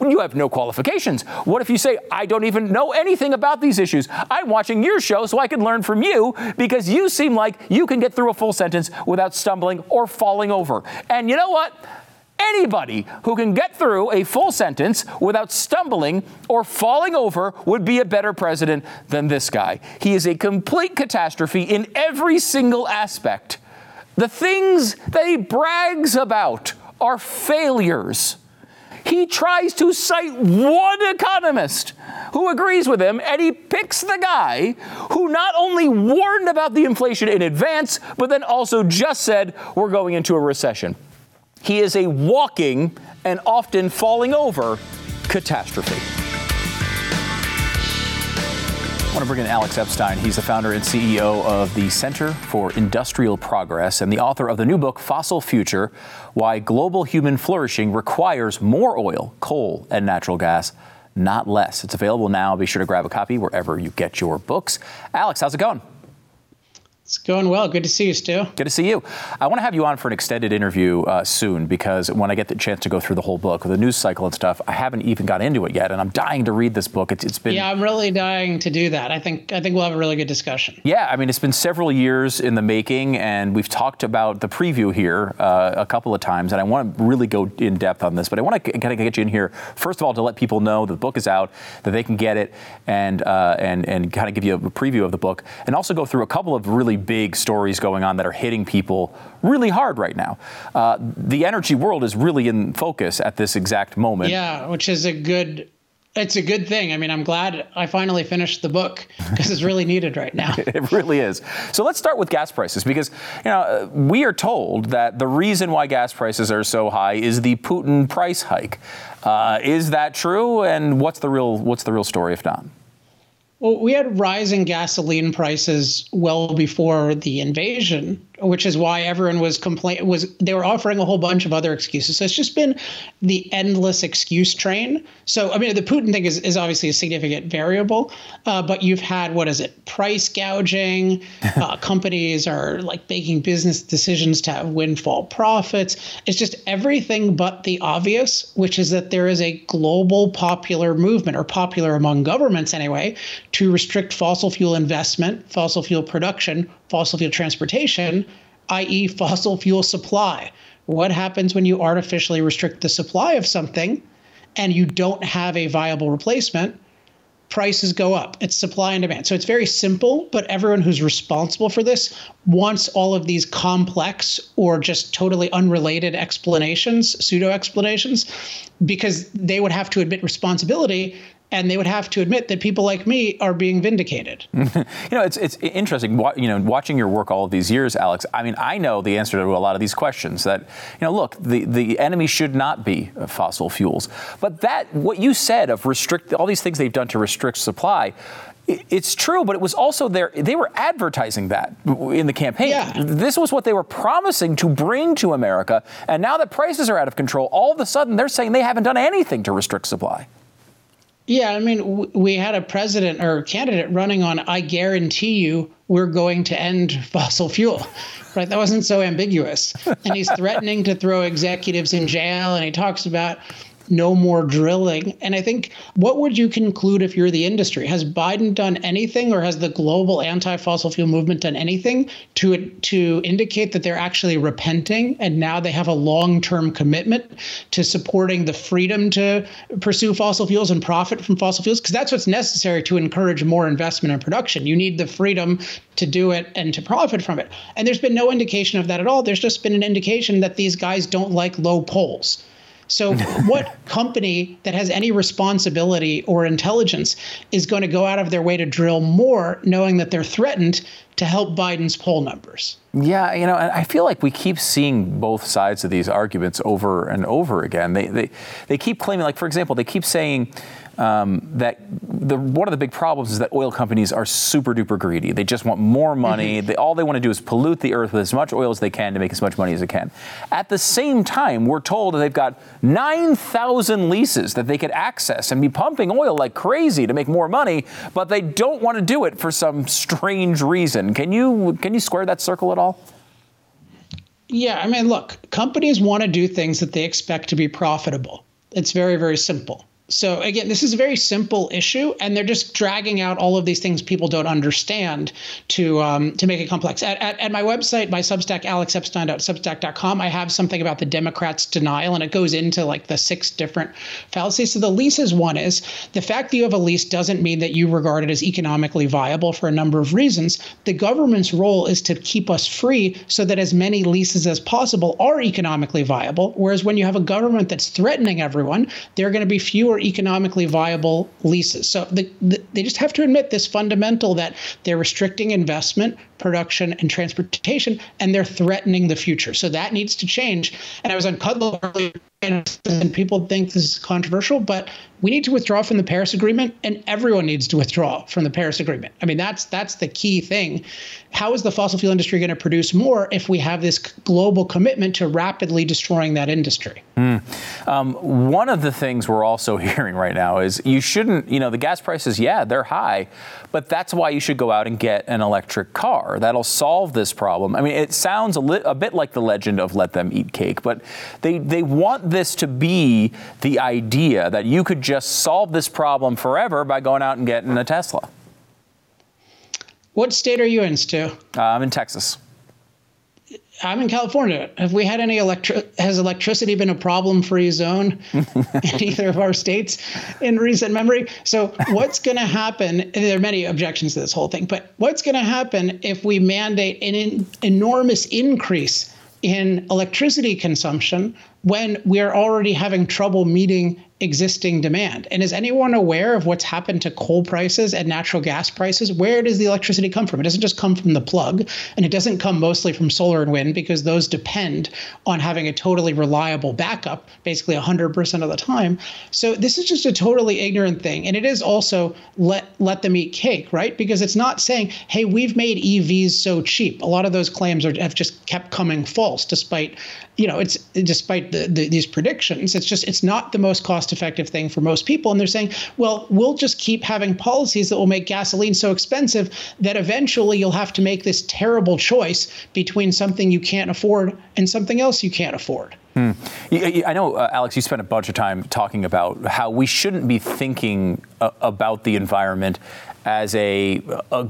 You have no qualifications. What if you say, I don't even know anything about these issues? I'm watching your show so I can learn from you because you seem like you can get through a full sentence without stumbling or falling over. And you know what? Anybody who can get through a full sentence without stumbling or falling over would be a better president than this guy. He is a complete catastrophe in every single aspect. The things that he brags about are failures. He tries to cite one economist who agrees with him, and he picks the guy who not only warned about the inflation in advance, but then also just said, we're going into a recession. He is a walking and often falling over catastrophe. I want to bring in Alex Epstein. He's the founder and CEO of the Center for Industrial Progress and the author of the new book, Fossil Future, Why Global Human Flourishing Requires More Oil, Coal, and Natural Gas, Not Less. It's available now. Be sure to grab a copy wherever you get your books. Alex, how's it going? It's going well. Good to see you, Stu. Good to see you. I want to have you on for an extended interview soon, because when I get the chance to go through the whole book, the news cycle and stuff, I haven't even got into it yet, and I'm dying to read this book. It's been— Yeah, I'm really dying to do that. I think we'll have a really good discussion. Yeah, I mean, it's been several years in the making, and we've talked about the preview here a couple of times, and I want to really go in depth on this, but I want to kind of get you in here, first of all, to let people know the book is out, that they can get it, and kind of give you a preview of the book, and also go through a couple of really big stories going on that are hitting people really hard right now. The energy world is really in focus at this exact moment. Yeah, which is a good thing. I mean, I'm glad I finally finished the book, because it's really needed right now. It really is. So let's start with gas prices, because we are told that the reason why gas prices are so high is the Putin price hike. Is that true? And what's the real story if not? Well, we had rising gasoline prices well before the invasion, which is why everyone was they were offering a whole bunch of other excuses. So it's just been the endless excuse train. So, I mean, the Putin thing is obviously a significant variable, but you've had, price gouging, companies are making business decisions to have windfall profits. It's just everything but the obvious, which is that there is a global popular movement, or popular among governments anyway, to restrict fossil fuel investment, fossil fuel production, fossil fuel transportation, i.e. fossil fuel supply. What happens when you artificially restrict the supply of something and you don't have a viable replacement? Prices go up. It's supply and demand. So it's very simple, but everyone who's responsible for this wants all of these complex or just totally unrelated explanations, pseudo explanations, because they would have to admit responsibility. And they would have to admit that people like me are being vindicated. It's interesting, watching your work all of these years, Alex. I mean, I know the answer to a lot of these questions that, the enemy should not be fossil fuels. But what you said of restrict all these things they've done to restrict supply, it's true, but it was also they were advertising that in the campaign. Yeah. This was what they were promising to bring to America. And now that prices are out of control, all of a sudden they're saying they haven't done anything to restrict supply. Yeah, I mean, we had a president or candidate running on, I guarantee you we're going to end fossil fuel, right? That wasn't so ambiguous. And he's threatening to throw executives in jail, and he talks about no more drilling. And I think, what would you conclude if you're the industry? Has Biden done anything, or has the global anti-fossil fuel movement done anything to indicate that they're actually repenting and now they have a long-term commitment to supporting the freedom to pursue fossil fuels and profit from fossil fuels? Because that's what's necessary to encourage more investment and production. You need the freedom to do it and to profit from it. And there's been no indication of that at all. There's just been an indication that these guys don't like low polls. So what company that has any responsibility or intelligence is going to go out of their way to drill more, knowing that they're threatened, to help Biden's poll numbers? Yeah, I feel like we keep seeing both sides of these arguments over and over again. They keep claiming, for example, they keep saying that one of the big problems is that oil companies are super duper greedy. They just want more money. All they want to do is pollute the earth with as much oil as they can to make as much money as they can. At the same time, we're told that they've got 9,000 leases that they could access and be pumping oil like crazy to make more money, but they don't want to do it for some strange reason. Can you square that circle at all? Yeah, I mean, look, companies want to do things that they expect to be profitable. It's very, very simple. So again, this is a very simple issue, and they're just dragging out all of these things people don't understand to make it complex. At my website, my Substack, alexepstein.substack.com, I have something about the Democrats' denial, and it goes into like the 6 different fallacies. So the leases one is the fact that you have a lease doesn't mean that you regard it as economically viable for a number of reasons. The government's role is to keep us free so that as many leases as possible are economically viable, whereas when you have a government that's threatening everyone, there are going to be fewer economically viable leases. So they just have to admit this fundamental that they're restricting investment, production, and transportation, and they're threatening the future. So that needs to change. And I was on Kudlow earlier, and people think this is controversial, but we need to withdraw from the Paris Agreement, and everyone needs to withdraw from the Paris Agreement. I mean, that's the key thing. How is the fossil fuel industry going to produce more if we have this global commitment to rapidly destroying that industry? One of the things we're also hearing right now is you shouldn't, the gas prices, they're high, but that's why you should go out and get an electric car. That'll solve this problem. I mean, it sounds a bit like the legend of Let Them Eat Cake, but they want this to be the idea that you could just solve this problem forever by going out and getting a Tesla. What state are you in, Stu? I'm in Texas. I'm in California. Have we had any has electricity been a problem-free zone in either of our states in recent memory? So what's going to happen, and there are many objections to this whole thing, but what's going to happen if we mandate an enormous increase in electricity consumption when we're already having trouble meeting existing demand? And is anyone aware of what's happened to coal prices and natural gas prices? Where does the electricity come from? It doesn't just come from the plug, and it doesn't come mostly from solar and wind, because those depend on having a totally reliable backup, basically 100% of the time. So this is just a totally ignorant thing. And it is also let them eat cake, right? Because it's not saying, hey, we've made EVs so cheap. A lot of those claims have just kept coming false, despite, despite these predictions. It's not the most cost-effective thing for most people. And they're saying, well, we'll just keep having policies that will make gasoline so expensive that eventually you'll have to make this terrible choice between something you can't afford and something else you can't afford. I know, Alex, you spent a bunch of time talking about how we shouldn't be thinking about the environment as a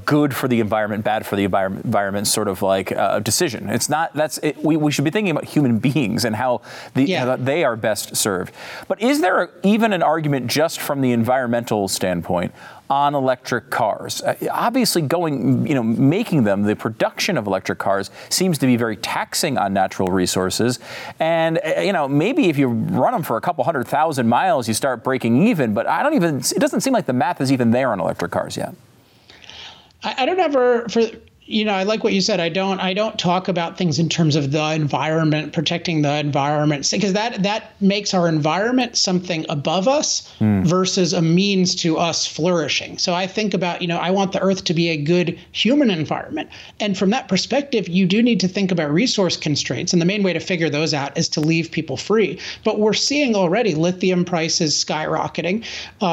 good for the environment, bad for the environment sort of like a decision. It's not we should be thinking about human beings and how they are best served. But is there even an argument just from the environmental standpoint on electric cars? Obviously, making them, the production of electric cars seems to be very taxing on natural resources. And, maybe if you run them for a couple 100,000 miles, you start breaking even. But it doesn't seem like the math is even there on electric cars yet. I don't ever, I like what you said. I don't talk about things in terms of the environment, protecting the environment, because that makes our environment something above us versus a means to us flourishing. So I think about, I want the earth to be a good human environment. And from that perspective, you do need to think about resource constraints. And the main way to figure those out is to leave people free. But we're seeing already lithium prices skyrocketing.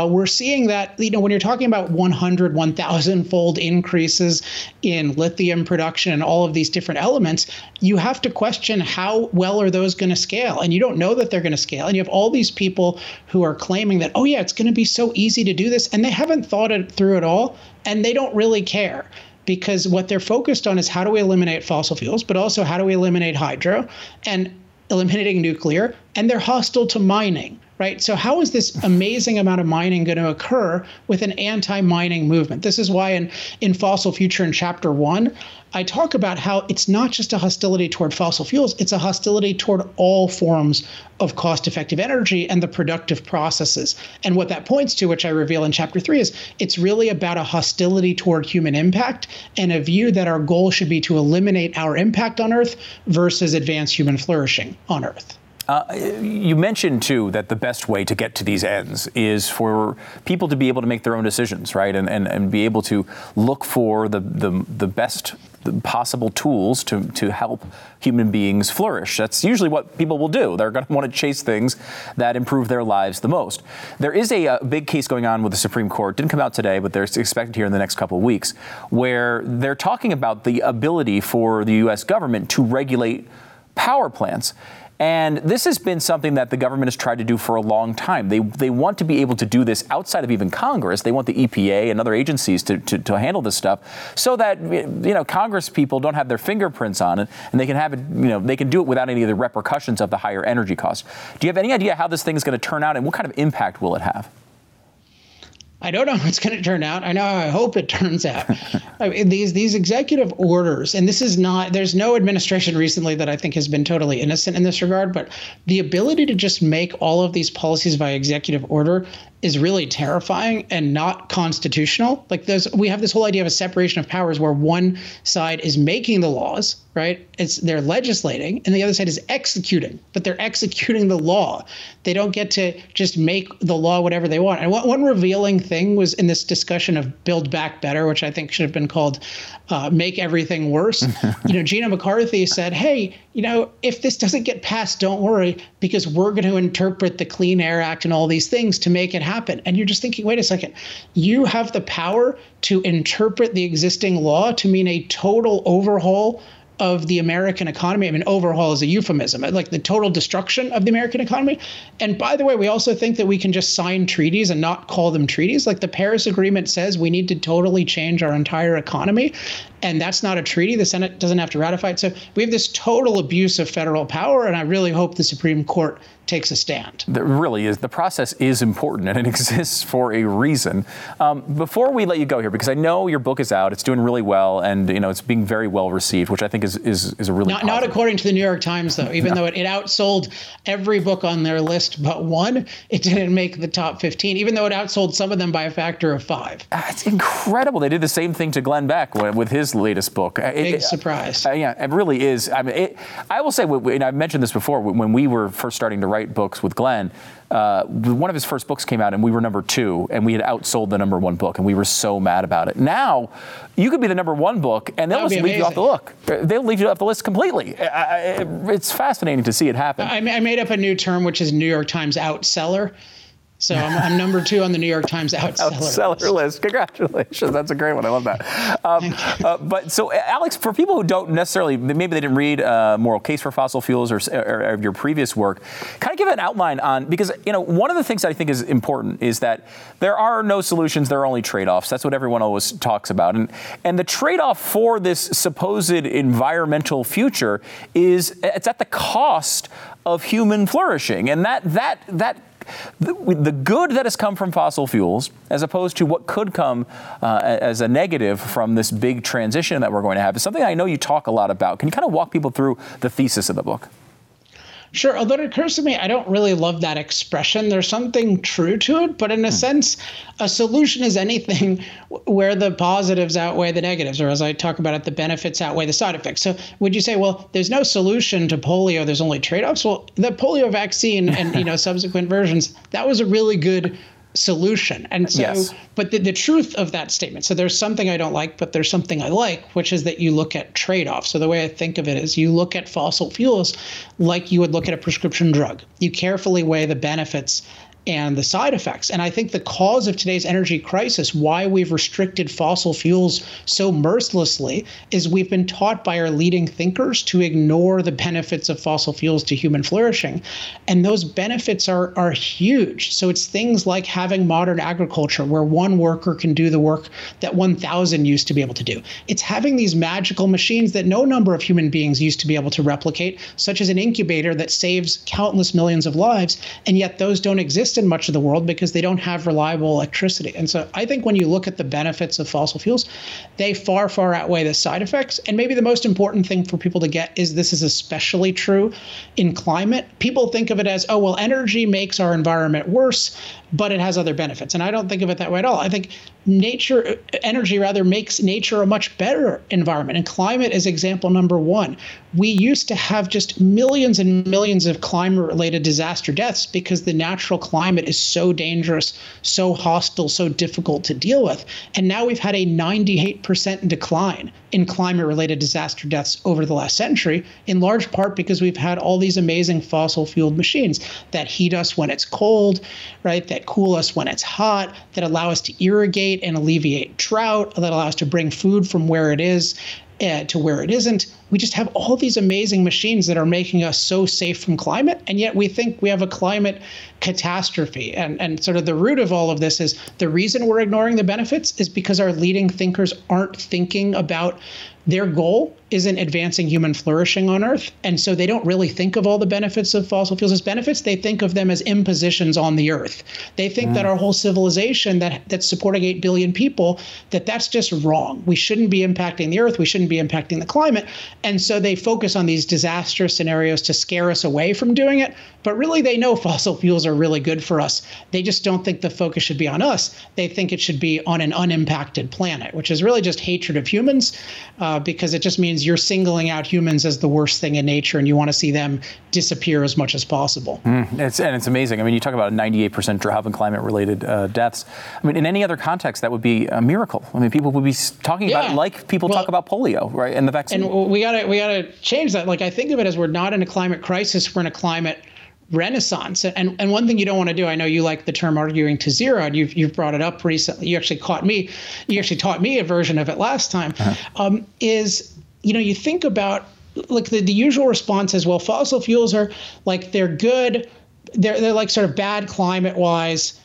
We're seeing that, when you're talking about 1,000-fold increases in lithium production and all of these different elements, you have to question how well are those going to scale? And you don't know that they're going to scale. And you have all these people who are claiming that, it's going to be so easy to do this. And they haven't thought it through at all. And they don't really care, because what they're focused on is how do we eliminate fossil fuels, but also how do we eliminate hydro and eliminating nuclear. And they're hostile to mining. Right. So how is this amazing amount of mining going to occur with an anti-mining movement? This is why in Fossil Future in Chapter 1, I talk about how it's not just a hostility toward fossil fuels. It's a hostility toward all forms of cost-effective energy and the productive processes. And what that points to, which I reveal in Chapter 3, is it's really about a hostility toward human impact and a view that our goal should be to eliminate our impact on Earth versus advance human flourishing on Earth. You mentioned, too, that the best way to get to these ends is for people to be able to make their own decisions, right, and be able to look for the best possible tools to help human beings flourish. That's usually what people will do. They're going to want to chase things that improve their lives the most. There is a big case going on with the Supreme Court. Didn't come out today, but they're expected here in the next couple of weeks, where they're talking about the ability for the U.S. government to regulate power plants. And this has been something that the government has tried to do for a long time. They want to be able to do this outside of even Congress. They want the EPA and other agencies to handle this stuff so that, Congress people don't have their fingerprints on it, and they can have it, they can do it without any of the repercussions of the higher energy costs. Do you have any idea how this thing is going to turn out, and what kind of impact will it have? I don't know how it's going to turn out. I know I hope it turns out. I mean, these executive orders, and this is not, there's no administration recently that I think has been totally innocent in this regard, but the ability to just make all of these policies by executive order is really terrifying and not constitutional. Like we have this whole idea of a separation of powers where one side is making the laws, right? They're legislating, and the other side is executing, but they're executing the law. They don't get to just make the law whatever they want. And one revealing thing was in this discussion of Build Back Better, which I think should have been called Make Everything Worse. Gina McCarthy said, hey, if this doesn't get passed, don't worry, because we're going to interpret the Clean Air Act and all these things to make it happen. And you're just thinking, wait a second, you have the power to interpret the existing law to mean a total overhaul of the American economy. I mean, overhaul is a euphemism, like the total destruction of the American economy. And by the way, we also think that we can just sign treaties and not call them treaties. Like the Paris Agreement says we need to totally change our entire economy. And that's not a treaty. The Senate doesn't have to ratify it. So we have this total abuse of federal power. And I really hope the Supreme Court takes a stand. There really is. The process is important, and it exists for a reason. Before we let you go here, because I know your book is out, it's doing really well, and it's being very well received, which I think is a really not according to the New York Times, though. Even though it outsold every book on their list but one, it didn't make the top 15. Even though it outsold some of them by a factor of 5. It's incredible. They did the same thing to Glenn Beck with his latest book. Big surprise. Yeah, it really is. I mean, I will say, and I mentioned this before when we were first starting to write books with Glenn. One of his first books came out and we were number 2, and we had outsold the number 1 book, and we were so mad about it. Now, you could be the number 1 book and they'll just leave you off the book. They'll leave you off the list completely. It's fascinating to see it happen. I made up a new term, which is New York Times outseller. So I'm number 2 on the New York Times outseller list. Congratulations. That's a great one. I love that. But so, Alex, for people who don't necessarily, maybe they didn't read Moral Case for Fossil Fuels or your previous work, kind of give an outline on, because, one of the things I think is important is that there are no solutions, there are only trade-offs. That's what everyone always talks about. And the trade-off for this supposed environmental future is it's at the cost of human flourishing. And that the good that has come from fossil fuels, as opposed to what could come as a negative from this big transition that we're going to have, is something I know you talk a lot about. Can you kind of walk people through the thesis of the book? Sure. Although it occurs to me, I don't really love that expression. There's something true to it. But in a sense, a solution is anything where the positives outweigh the negatives, or as I talk about it, the benefits outweigh the side effects. So would you say, well, there's no solution to polio, there's only trade-offs? Well, the polio vaccine and subsequent versions, that was a really good solution. And so, yes. But the truth of that statement, so there's something I don't like, but there's something I like, which is that you look at trade-offs. So the way I think of it is you look at fossil fuels like you would look at a prescription drug. You carefully weigh the benefits and the side effects. And I think the cause of today's energy crisis, why we've restricted fossil fuels so mercilessly, is we've been taught by our leading thinkers to ignore the benefits of fossil fuels to human flourishing. And those benefits are huge. So it's things like having modern agriculture where one worker can do the work that 1,000 used to be able to do. It's having these magical machines that no number of human beings used to be able to replicate, such as an incubator that saves countless millions of lives, and yet those don't exist in much of the world because they don't have reliable electricity. And so I think when you look at the benefits of fossil fuels, they far, far outweigh the side effects. And maybe the most important thing for people to get is this is especially true in climate. People think of it as, oh, well, energy makes our environment worse, but it has other benefits. And I don't think of it that way at all. I think energy makes nature a much better environment. And climate is example number 1. We used to have just millions and millions of climate-related disaster deaths because the natural climate is so dangerous, so hostile, so difficult to deal with. And now we've had a 98% decline in climate-related disaster deaths over the last century, in large part because we've had all these amazing fossil-fueled machines that heat us when it's cold, right? That cool us when it's hot, that allow us to irrigate and alleviate drought, that allow us to bring food from where it is, to where it isn't. We just have all these amazing machines that are making us so safe from climate, and yet we think we have a climate catastrophe. And sort of the root of all of this is the reason we're ignoring the benefits is because our leading thinkers aren't thinking about their goal isn't advancing human flourishing on Earth. And so they don't really think of all the benefits of fossil fuels as benefits. They think of them as impositions on the Earth. They think that our whole civilization that's supporting 8 billion people, that's just wrong. We shouldn't be impacting the Earth. We shouldn't be impacting the climate. And so they focus on these disaster scenarios to scare us away from doing it. But really, they know fossil fuels are really good for us. They just don't think the focus should be on us. They think it should be on an unimpacted planet, which is really just hatred of humans, because it just means you're singling out humans as the worst thing in nature, and you want to see them disappear as much as possible. And it's amazing. I mean, you talk about a 98% drop in climate-related deaths. I mean, in any other context, that would be a miracle. I mean, people would be talking about it like people talk about polio, right, and the vaccine. And we gotta change that. Like, I think of it as we're not in a climate crisis, we're in a climate renaissance. And one thing you don't want to do, I know you like the term arguing to zero, and you've brought it up recently. You actually taught me a version of it last time, is, you know, you think about, like, the usual response is, well, fossil fuels are, like, they're good. They're like sort of bad climate wise.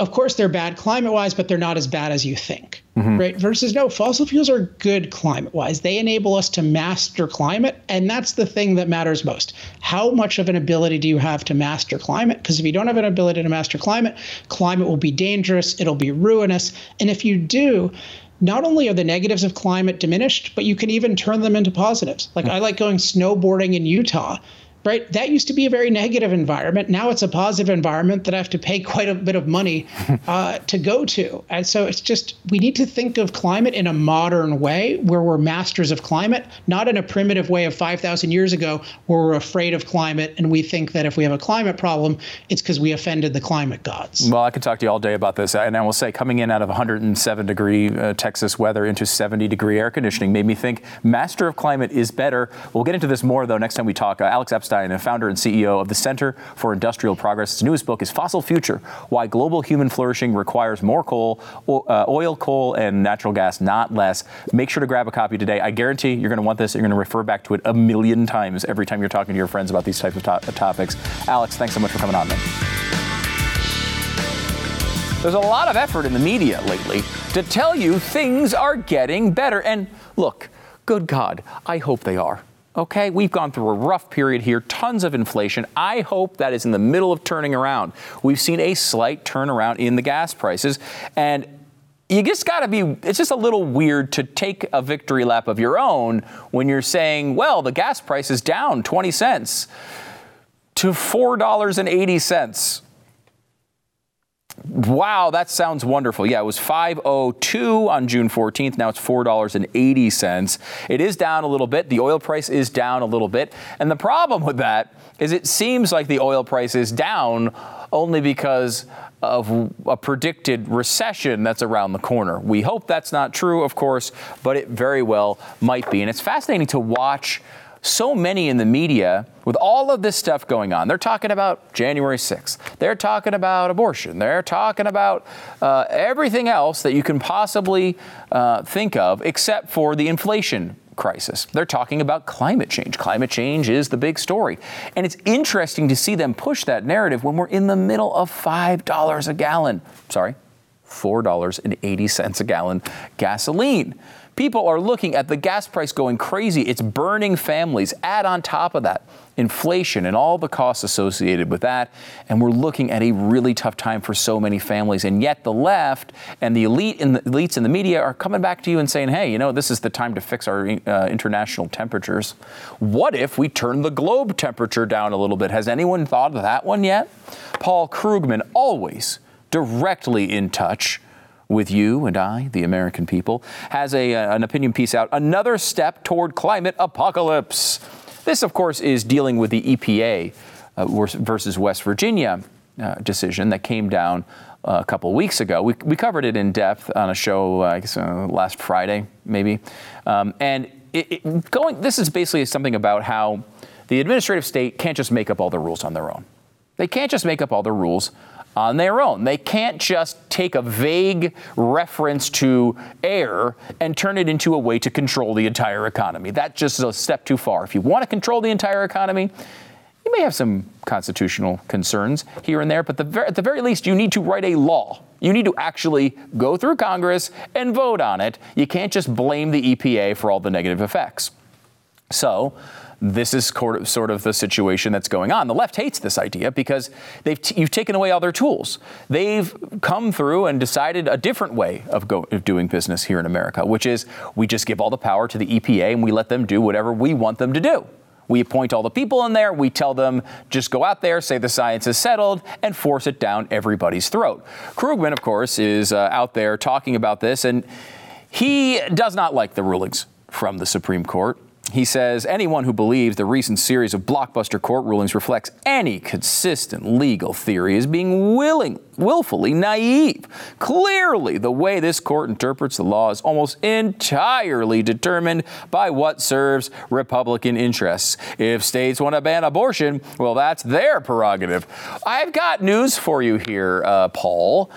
Of course, they're bad climate wise, but they're not as bad as you think. Right? Versus, no, fossil fuels are good climate wise. They enable us to master climate. And that's the thing that matters most. How much of an ability do you have to master climate? Because if you don't have an ability to master climate, climate will be dangerous. It'll be ruinous. And if you do, not only are the negatives of climate diminished, but you can even turn them into positives. Like, I like going snowboarding in Utah. Right? That used to be a very negative environment. Now it's a positive environment that I have to pay quite a bit of money to go to. And so it's just, we need to think of climate in a modern way where we're masters of climate, not in a primitive way of 5,000 years ago where we're afraid of climate and we think that if we have a climate problem, it's because we offended the climate gods. Well, I could talk to you all day about this. And I will say, coming in out of 107-degree Texas weather into 70-degree air conditioning made me think master of climate is better. We'll get into this more, though, next time we talk. Alex Epstein, the founder and CEO of the Center for Industrial Progress. His newest book is Fossil Future, Why Global Human Flourishing Requires More Coal, Oil, Coal, and Natural Gas, Not Less. Make sure to grab a copy today. I guarantee you're going to want this. You're going to refer back to it 1,000,000 times every time you're talking to your friends about these types of topics. Alex, thanks so much for coming on, man. There's a lot of effort in the media lately to tell you things are getting better. And look, good God, I hope they are. Okay, we've gone through a rough period here, tons of inflation. I hope that is in the middle of turning around. We've seen a slight turnaround in the gas prices, and you just got to be, it's just a little weird to take a victory lap of your own when you're saying, well, the gas price is down 20 cents to $4.80. Wow, that sounds wonderful. Yeah, it was $5.02 on June 14th. Now it's $4.80. It is down a little bit. The oil price is down a little bit. And the problem with that is it seems like the oil price is down only because of a predicted recession that's around the corner. We hope that's not true, of course, but it very well might be. And it's fascinating to watch so many in the media with all of this stuff going on. They're talking about January 6th. They're talking about abortion. They're talking about everything else that you can possibly think of except for the inflation crisis. They're talking about climate change. Climate change is the big story. And it's interesting to see them push that narrative when we're in the middle of $5 a gallon. Sorry, $4.80 a gallon gasoline. People are looking at the gas price going crazy. It's burning families. Add on top of that inflation and all the costs associated with that. And we're looking at a really tough time for so many families. And yet the left and the elite and the elites in the media are coming back to you and saying, hey, you know, this is the time to fix our international temperatures. What if we turn the globe temperature down a little bit? Has anyone thought of that one yet? Paul Krugman, always directly in touch with you and I, the American people, has an opinion piece out, Another Step Toward Climate Apocalypse. This, of course, is dealing with the EPA versus West Virginia decision that came down a couple weeks ago. We covered it in depth on a show, I guess, last Friday, maybe. And this is basically something about how the administrative state can't just make up all the rules on their own. They can't just make up all the rules on their own. They can't just take a vague reference to air and turn it into a way to control the entire economy. That just is a step too far. If you want to control the entire economy, you may have some constitutional concerns here and there, but at the very least, you need to write a law. You need to actually go through Congress and vote on it. You can't just blame the EPA for all the negative effects. So this is sort of the situation that's going on. The left hates this idea because you've taken away all their tools. They've come through and decided a different way of doing business here in America, which is we just give all the power to the EPA and we let them do whatever we want them to do. We appoint all the people in there. We tell them, just go out there, say the science is settled, and force it down everybody's throat. Krugman, of course, is out there talking about this, and he does not like the rulings from the Supreme Court. He says anyone who believes the recent series of blockbuster court rulings reflects any consistent legal theory is being willfully naive. Clearly, the way this court interprets the law is almost entirely determined by what serves Republican interests. If states want to ban abortion, well, that's their prerogative. I've got news for you here, Paul.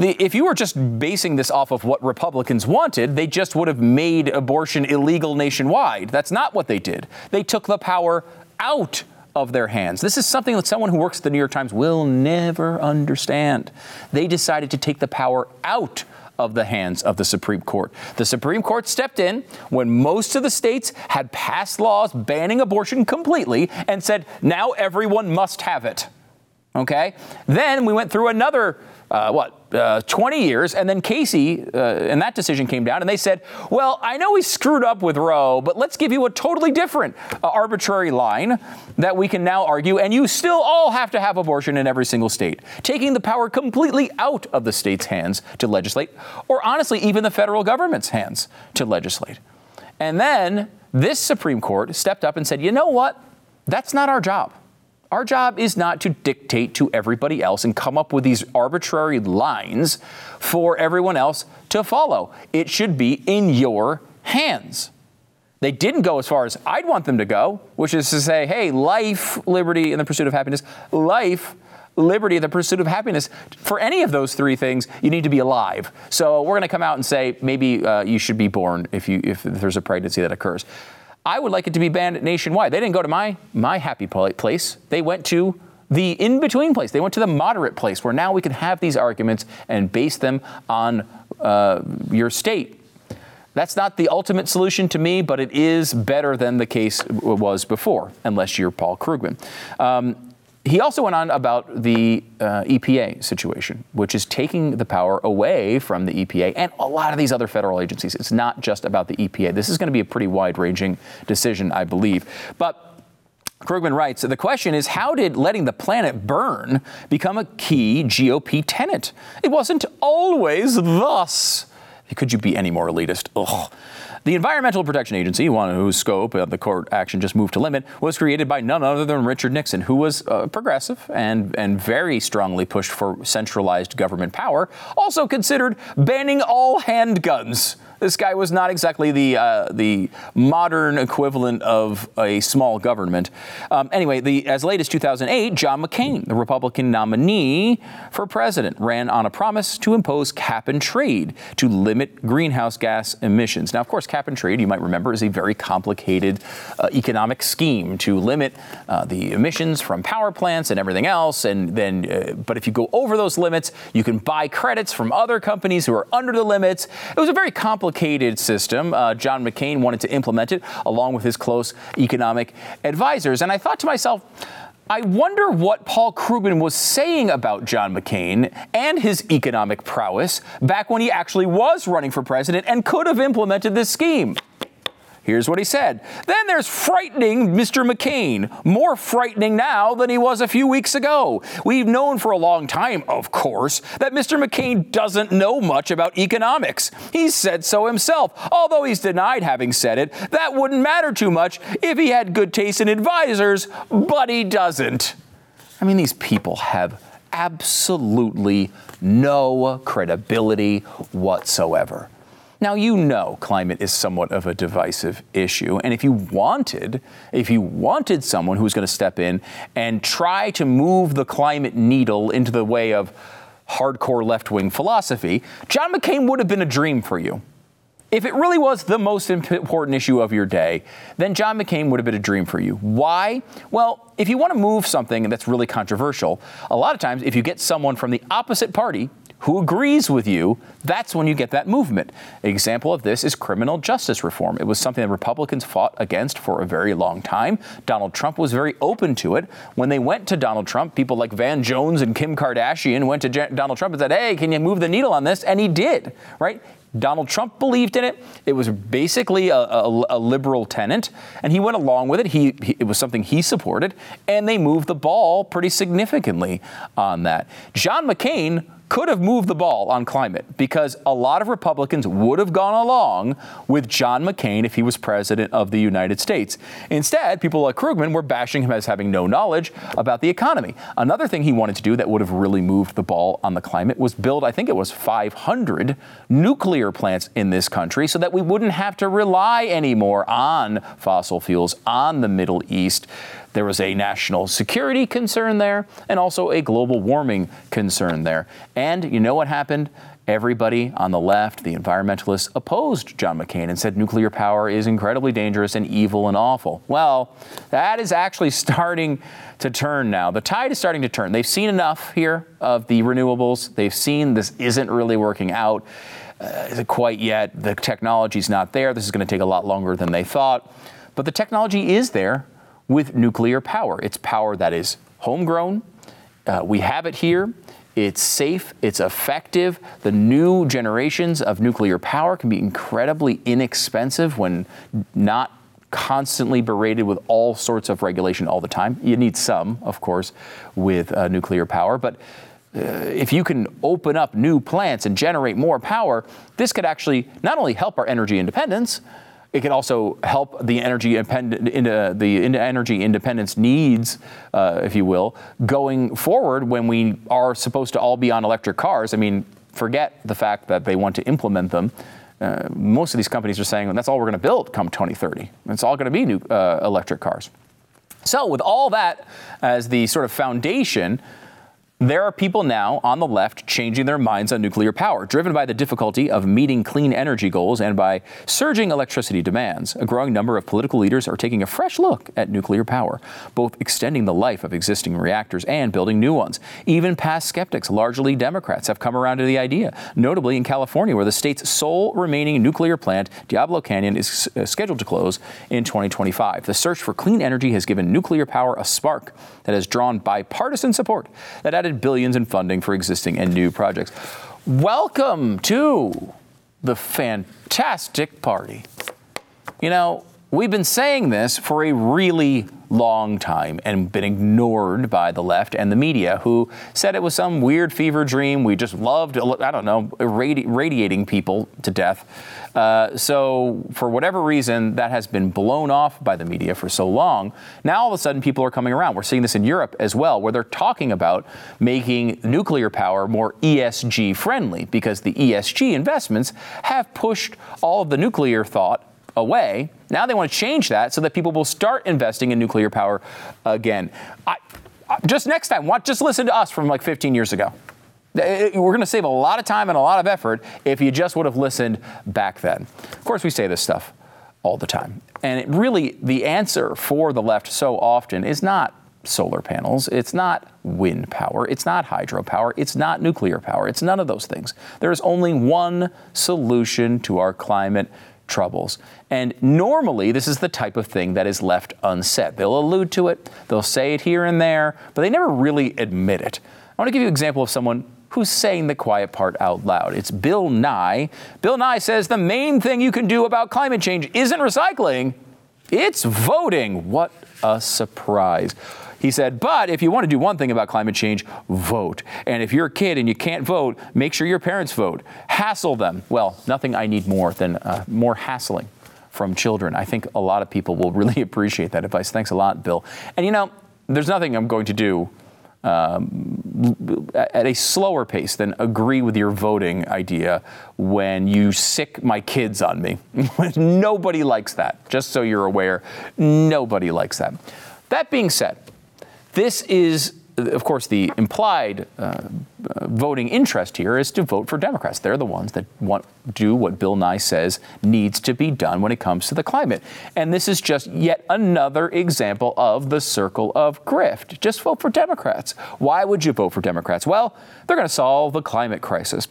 If you were just basing this off of what Republicans wanted, they just would have made abortion illegal nationwide. That's not what they did. They took the power out of their hands. This is something that someone who works at the New York Times will never understand. They decided to take the power out of the hands of the Supreme Court. The Supreme Court stepped in when most of the states had passed laws banning abortion completely and said, now everyone must have it. OK, then we went through another 20 years. And then Casey and that decision came down and they said, well, I know we screwed up with Roe, but let's give you a totally different arbitrary line that we can now argue. And you still all have to have abortion in every single state, taking the power completely out of the state's hands to legislate, or honestly, even the federal government's hands to legislate. And then this Supreme Court stepped up and said, you know what? That's not our job. Our job is not to dictate to everybody else and come up with these arbitrary lines for everyone else to follow. It should be in your hands. They didn't go as far as I'd want them to go, which is to say, hey, life, liberty, and the pursuit of happiness. Life, liberty, and the pursuit of happiness. For any of those three things, you need to be alive. So we're going to come out and say maybe you should be born if there's a pregnancy that occurs. I would like it to be banned nationwide. They didn't go to my happy place. They went to the in-between place. They went to the moderate place where now we can have these arguments and base them on your state. That's not the ultimate solution to me, but it is better than the case was before, unless you're Paul Krugman. He also went on about the EPA situation, which is taking the power away from the EPA and a lot of these other federal agencies. It's not just about the EPA. This is going to be a pretty wide-ranging decision, I believe. But Krugman writes, the question is, how did letting the planet burn become a key GOP tenet? It wasn't always thus. Could you be any more elitist? Ugh. The Environmental Protection Agency, one whose scope the court action just moved to limit, was created by none other than Richard Nixon, who was progressive and very strongly pushed for centralized government power, also considered banning all handguns. This guy was not exactly the modern equivalent of a small government. Anyway, as late as 2008, John McCain, the Republican nominee for president, ran on a promise to impose cap and trade to limit greenhouse gas emissions. Now, of course, cap and trade, you might remember, is a very complicated economic scheme to limit the emissions from power plants and everything else. And then, but if you go over those limits, you can buy credits from other companies who are under the limits. It was a very complicated system. John McCain wanted to implement it along with his close economic advisors. And I thought to myself, I wonder what Paul Krugman was saying about John McCain and his economic prowess back when he actually was running for president and could have implemented this scheme. Here's what he said. Then there's frightening Mr. McCain, more frightening now than he was a few weeks ago. We've known for a long time, of course, that Mr. McCain doesn't know much about economics. He's said so himself, although he's denied having said it. That wouldn't matter too much if he had good taste in advisors, but he doesn't. I mean, these people have absolutely no credibility whatsoever. Now, you know climate is somewhat of a divisive issue. And if you wanted someone who's going to step in and try to move the climate needle into the way of hardcore left-wing philosophy, John McCain would have been a dream for you. If it really was the most important issue of your day, then John McCain would have been a dream for you. Why? Well, if you want to move something that's really controversial, a lot of times if you get someone from the opposite party who agrees with you, that's when you get that movement. An example of this is criminal justice reform. It was something that Republicans fought against for a very long time. Donald Trump was very open to it. When they went to Donald Trump, people like Van Jones and Kim Kardashian went to Donald Trump and said, hey, can you move the needle on this? And he did, right? Donald Trump believed in it. It was basically a liberal tenet, and he went along with it. It was something he supported, and they moved the ball pretty significantly on that. John McCain could have moved the ball on climate because a lot of Republicans would have gone along with John McCain if he was president of the United States. Instead, people like Krugman were bashing him as having no knowledge about the economy. Another thing he wanted to do that would have really moved the ball on the climate was build, I think it was 500 nuclear plants in this country so that we wouldn't have to rely anymore on fossil fuels, on the Middle East. There was a national security concern there and also a global warming concern there. And you know what happened? Everybody on the left, the environmentalists, opposed John McCain and said nuclear power is incredibly dangerous and evil and awful. Well, that is actually starting to turn now. The tide is starting to turn. They've seen enough here of the renewables. They've seen this isn't really working out quite yet. The technology's not there. This is going to take a lot longer than they thought. But the technology is there with nuclear power. It's power that is homegrown. We have it here. It's safe. It's effective. The new generations of nuclear power can be incredibly inexpensive when not constantly berated with all sorts of regulation all the time. You need some, of course, with nuclear power. But if you can open up new plants and generate more power, this could actually not only help our energy independence, it can also help the energy independence needs, if you will, going forward when we are supposed to all be on electric cars. I mean, forget the fact that they want to implement them. Most of these companies are saying, well, that's all we're going to build come 2030. It's all going to be new electric cars. So with all that as the sort of foundation, there are people now on the left changing their minds on nuclear power, driven by the difficulty of meeting clean energy goals and by surging electricity demands. A growing number of political leaders are taking a fresh look at nuclear power, both extending the life of existing reactors and building new ones. Even past skeptics, largely Democrats, have come around to the idea, notably in California, where the state's sole remaining nuclear plant, Diablo Canyon, is scheduled to close in 2025. The search for clean energy has given nuclear power a spark that has drawn bipartisan support that added billions in funding for existing and new projects. Welcome to the fantastic party. You know, we've been saying this for a really long time and been ignored by the left and the media, who said it was some weird fever dream. We just loved, I don't know, radiating people to death. So for whatever reason, that has been blown off by the media for so long. Now all of a sudden people are coming around. We're seeing this in Europe as well, where they're talking about making nuclear power more ESG friendly because the ESG investments have pushed all of the nuclear thought away. Now they want to change that so that people will start investing in nuclear power again. Just next time, just listen to us from like 15 years ago. We're going to save a lot of time and a lot of effort if you just would have listened back then. Of course, we say this stuff all the time. And it really, the answer for the left so often is not solar panels. It's not wind power. It's not hydropower. It's not nuclear power. It's none of those things. There is only one solution to our climate troubles. And normally, this is the type of thing that is left unsaid. They'll allude to it, they'll say it here and there, but they never really admit it. I want to give you an example of someone who's saying the quiet part out loud. It's Bill Nye. Bill Nye says the main thing you can do about climate change isn't recycling, it's voting. What a surprise. He said, but if you want to do one thing about climate change, vote. And if you're a kid and you can't vote, make sure your parents vote. Hassle them. Well, nothing I need more than more hassling from children. I think a lot of people will really appreciate that advice. Thanks a lot, Bill. And you know, there's nothing I'm going to do at a slower pace than agree with your voting idea when you sick my kids on me. Nobody likes that. Just so you're aware, nobody likes that. That being said, this is, of course, the implied voting interest here is to vote for Democrats. They're the ones that want to do what Bill Nye says needs to be done when it comes to the climate. And this is just yet another example of the circle of grift. Just vote for Democrats. Why would you vote for Democrats? Well, they're going to solve the climate crisis.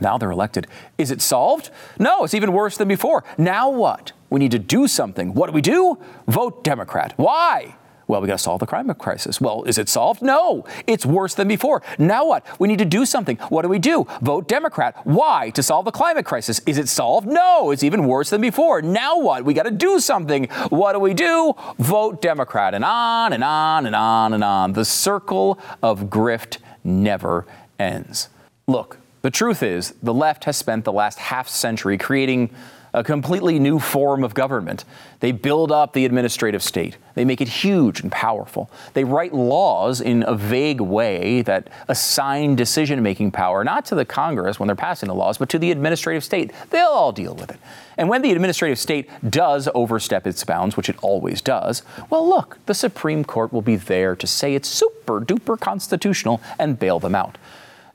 Now they're elected. Is it solved? No, it's even worse than before. Now what? We need to do something. What do? Vote Democrat. Why? Well, we got to solve the climate crisis. Well, is it solved? No, it's worse than before. Now what? We need to do something. What do? Vote Democrat. Why? To solve the climate crisis. Is it solved? No, it's even worse than before. Now what? We got to do something. What do? Vote Democrat. And on and on and on and on. The circle of grift never ends. Look, the truth is the left has spent the last half century creating a completely new form of government. They build up the administrative state. They make it huge and powerful. They write laws in a vague way that assign decision-making power, not to the Congress when they're passing the laws, but to the administrative state. They'll all deal with it. And when the administrative state does overstep its bounds, which it always does, well, look, the Supreme Court will be there to say it's super-duper constitutional and bail them out.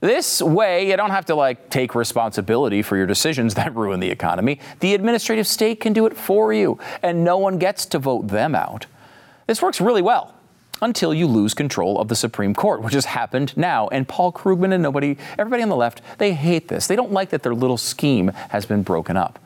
This way, you don't have to, take responsibility for your decisions that ruin the economy. The administrative state can do it for you, and no one gets to vote them out. This works really well until you lose control of the Supreme Court, which has happened now. And Paul Krugman and everybody on the left, they hate this. They don't like that their little scheme has been broken up.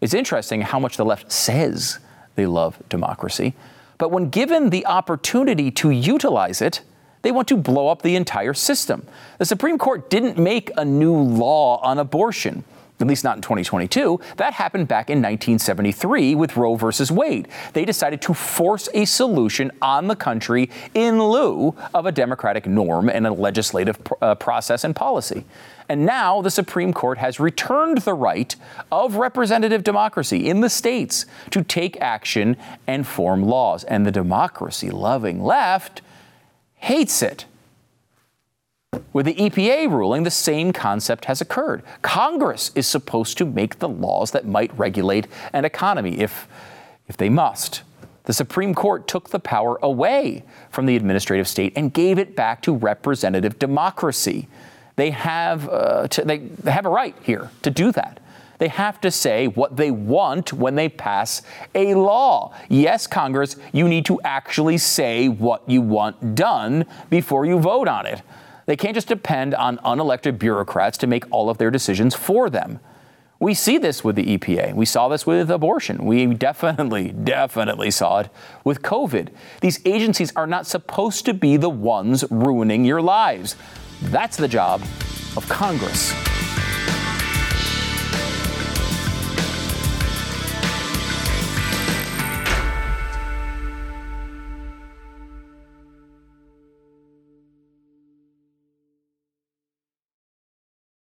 It's interesting how much the left says they love democracy, but when given the opportunity to utilize it, they want to blow up the entire system. The Supreme Court didn't make a new law on abortion, at least not in 2022. That happened back in 1973 with Roe versus Wade. They decided to force a solution on the country in lieu of a democratic norm and a legislative process and policy. And now the Supreme Court has returned the right of representative democracy in the states to take action and form laws. And the democracy-loving left hates it. With the EPA ruling, the same concept has occurred. Congress is supposed to make the laws that might regulate an economy if they must. The Supreme Court took the power away from the administrative state and gave it back to representative democracy. They have they have a right here to do that. They have to say what they want when they pass a law. Yes, Congress, you need to actually say what you want done before you vote on it. They can't just depend on unelected bureaucrats to make all of their decisions for them. We see this with the EPA. We saw this with abortion. We definitely saw it with COVID. These agencies are not supposed to be the ones ruining your lives. That's the job of Congress.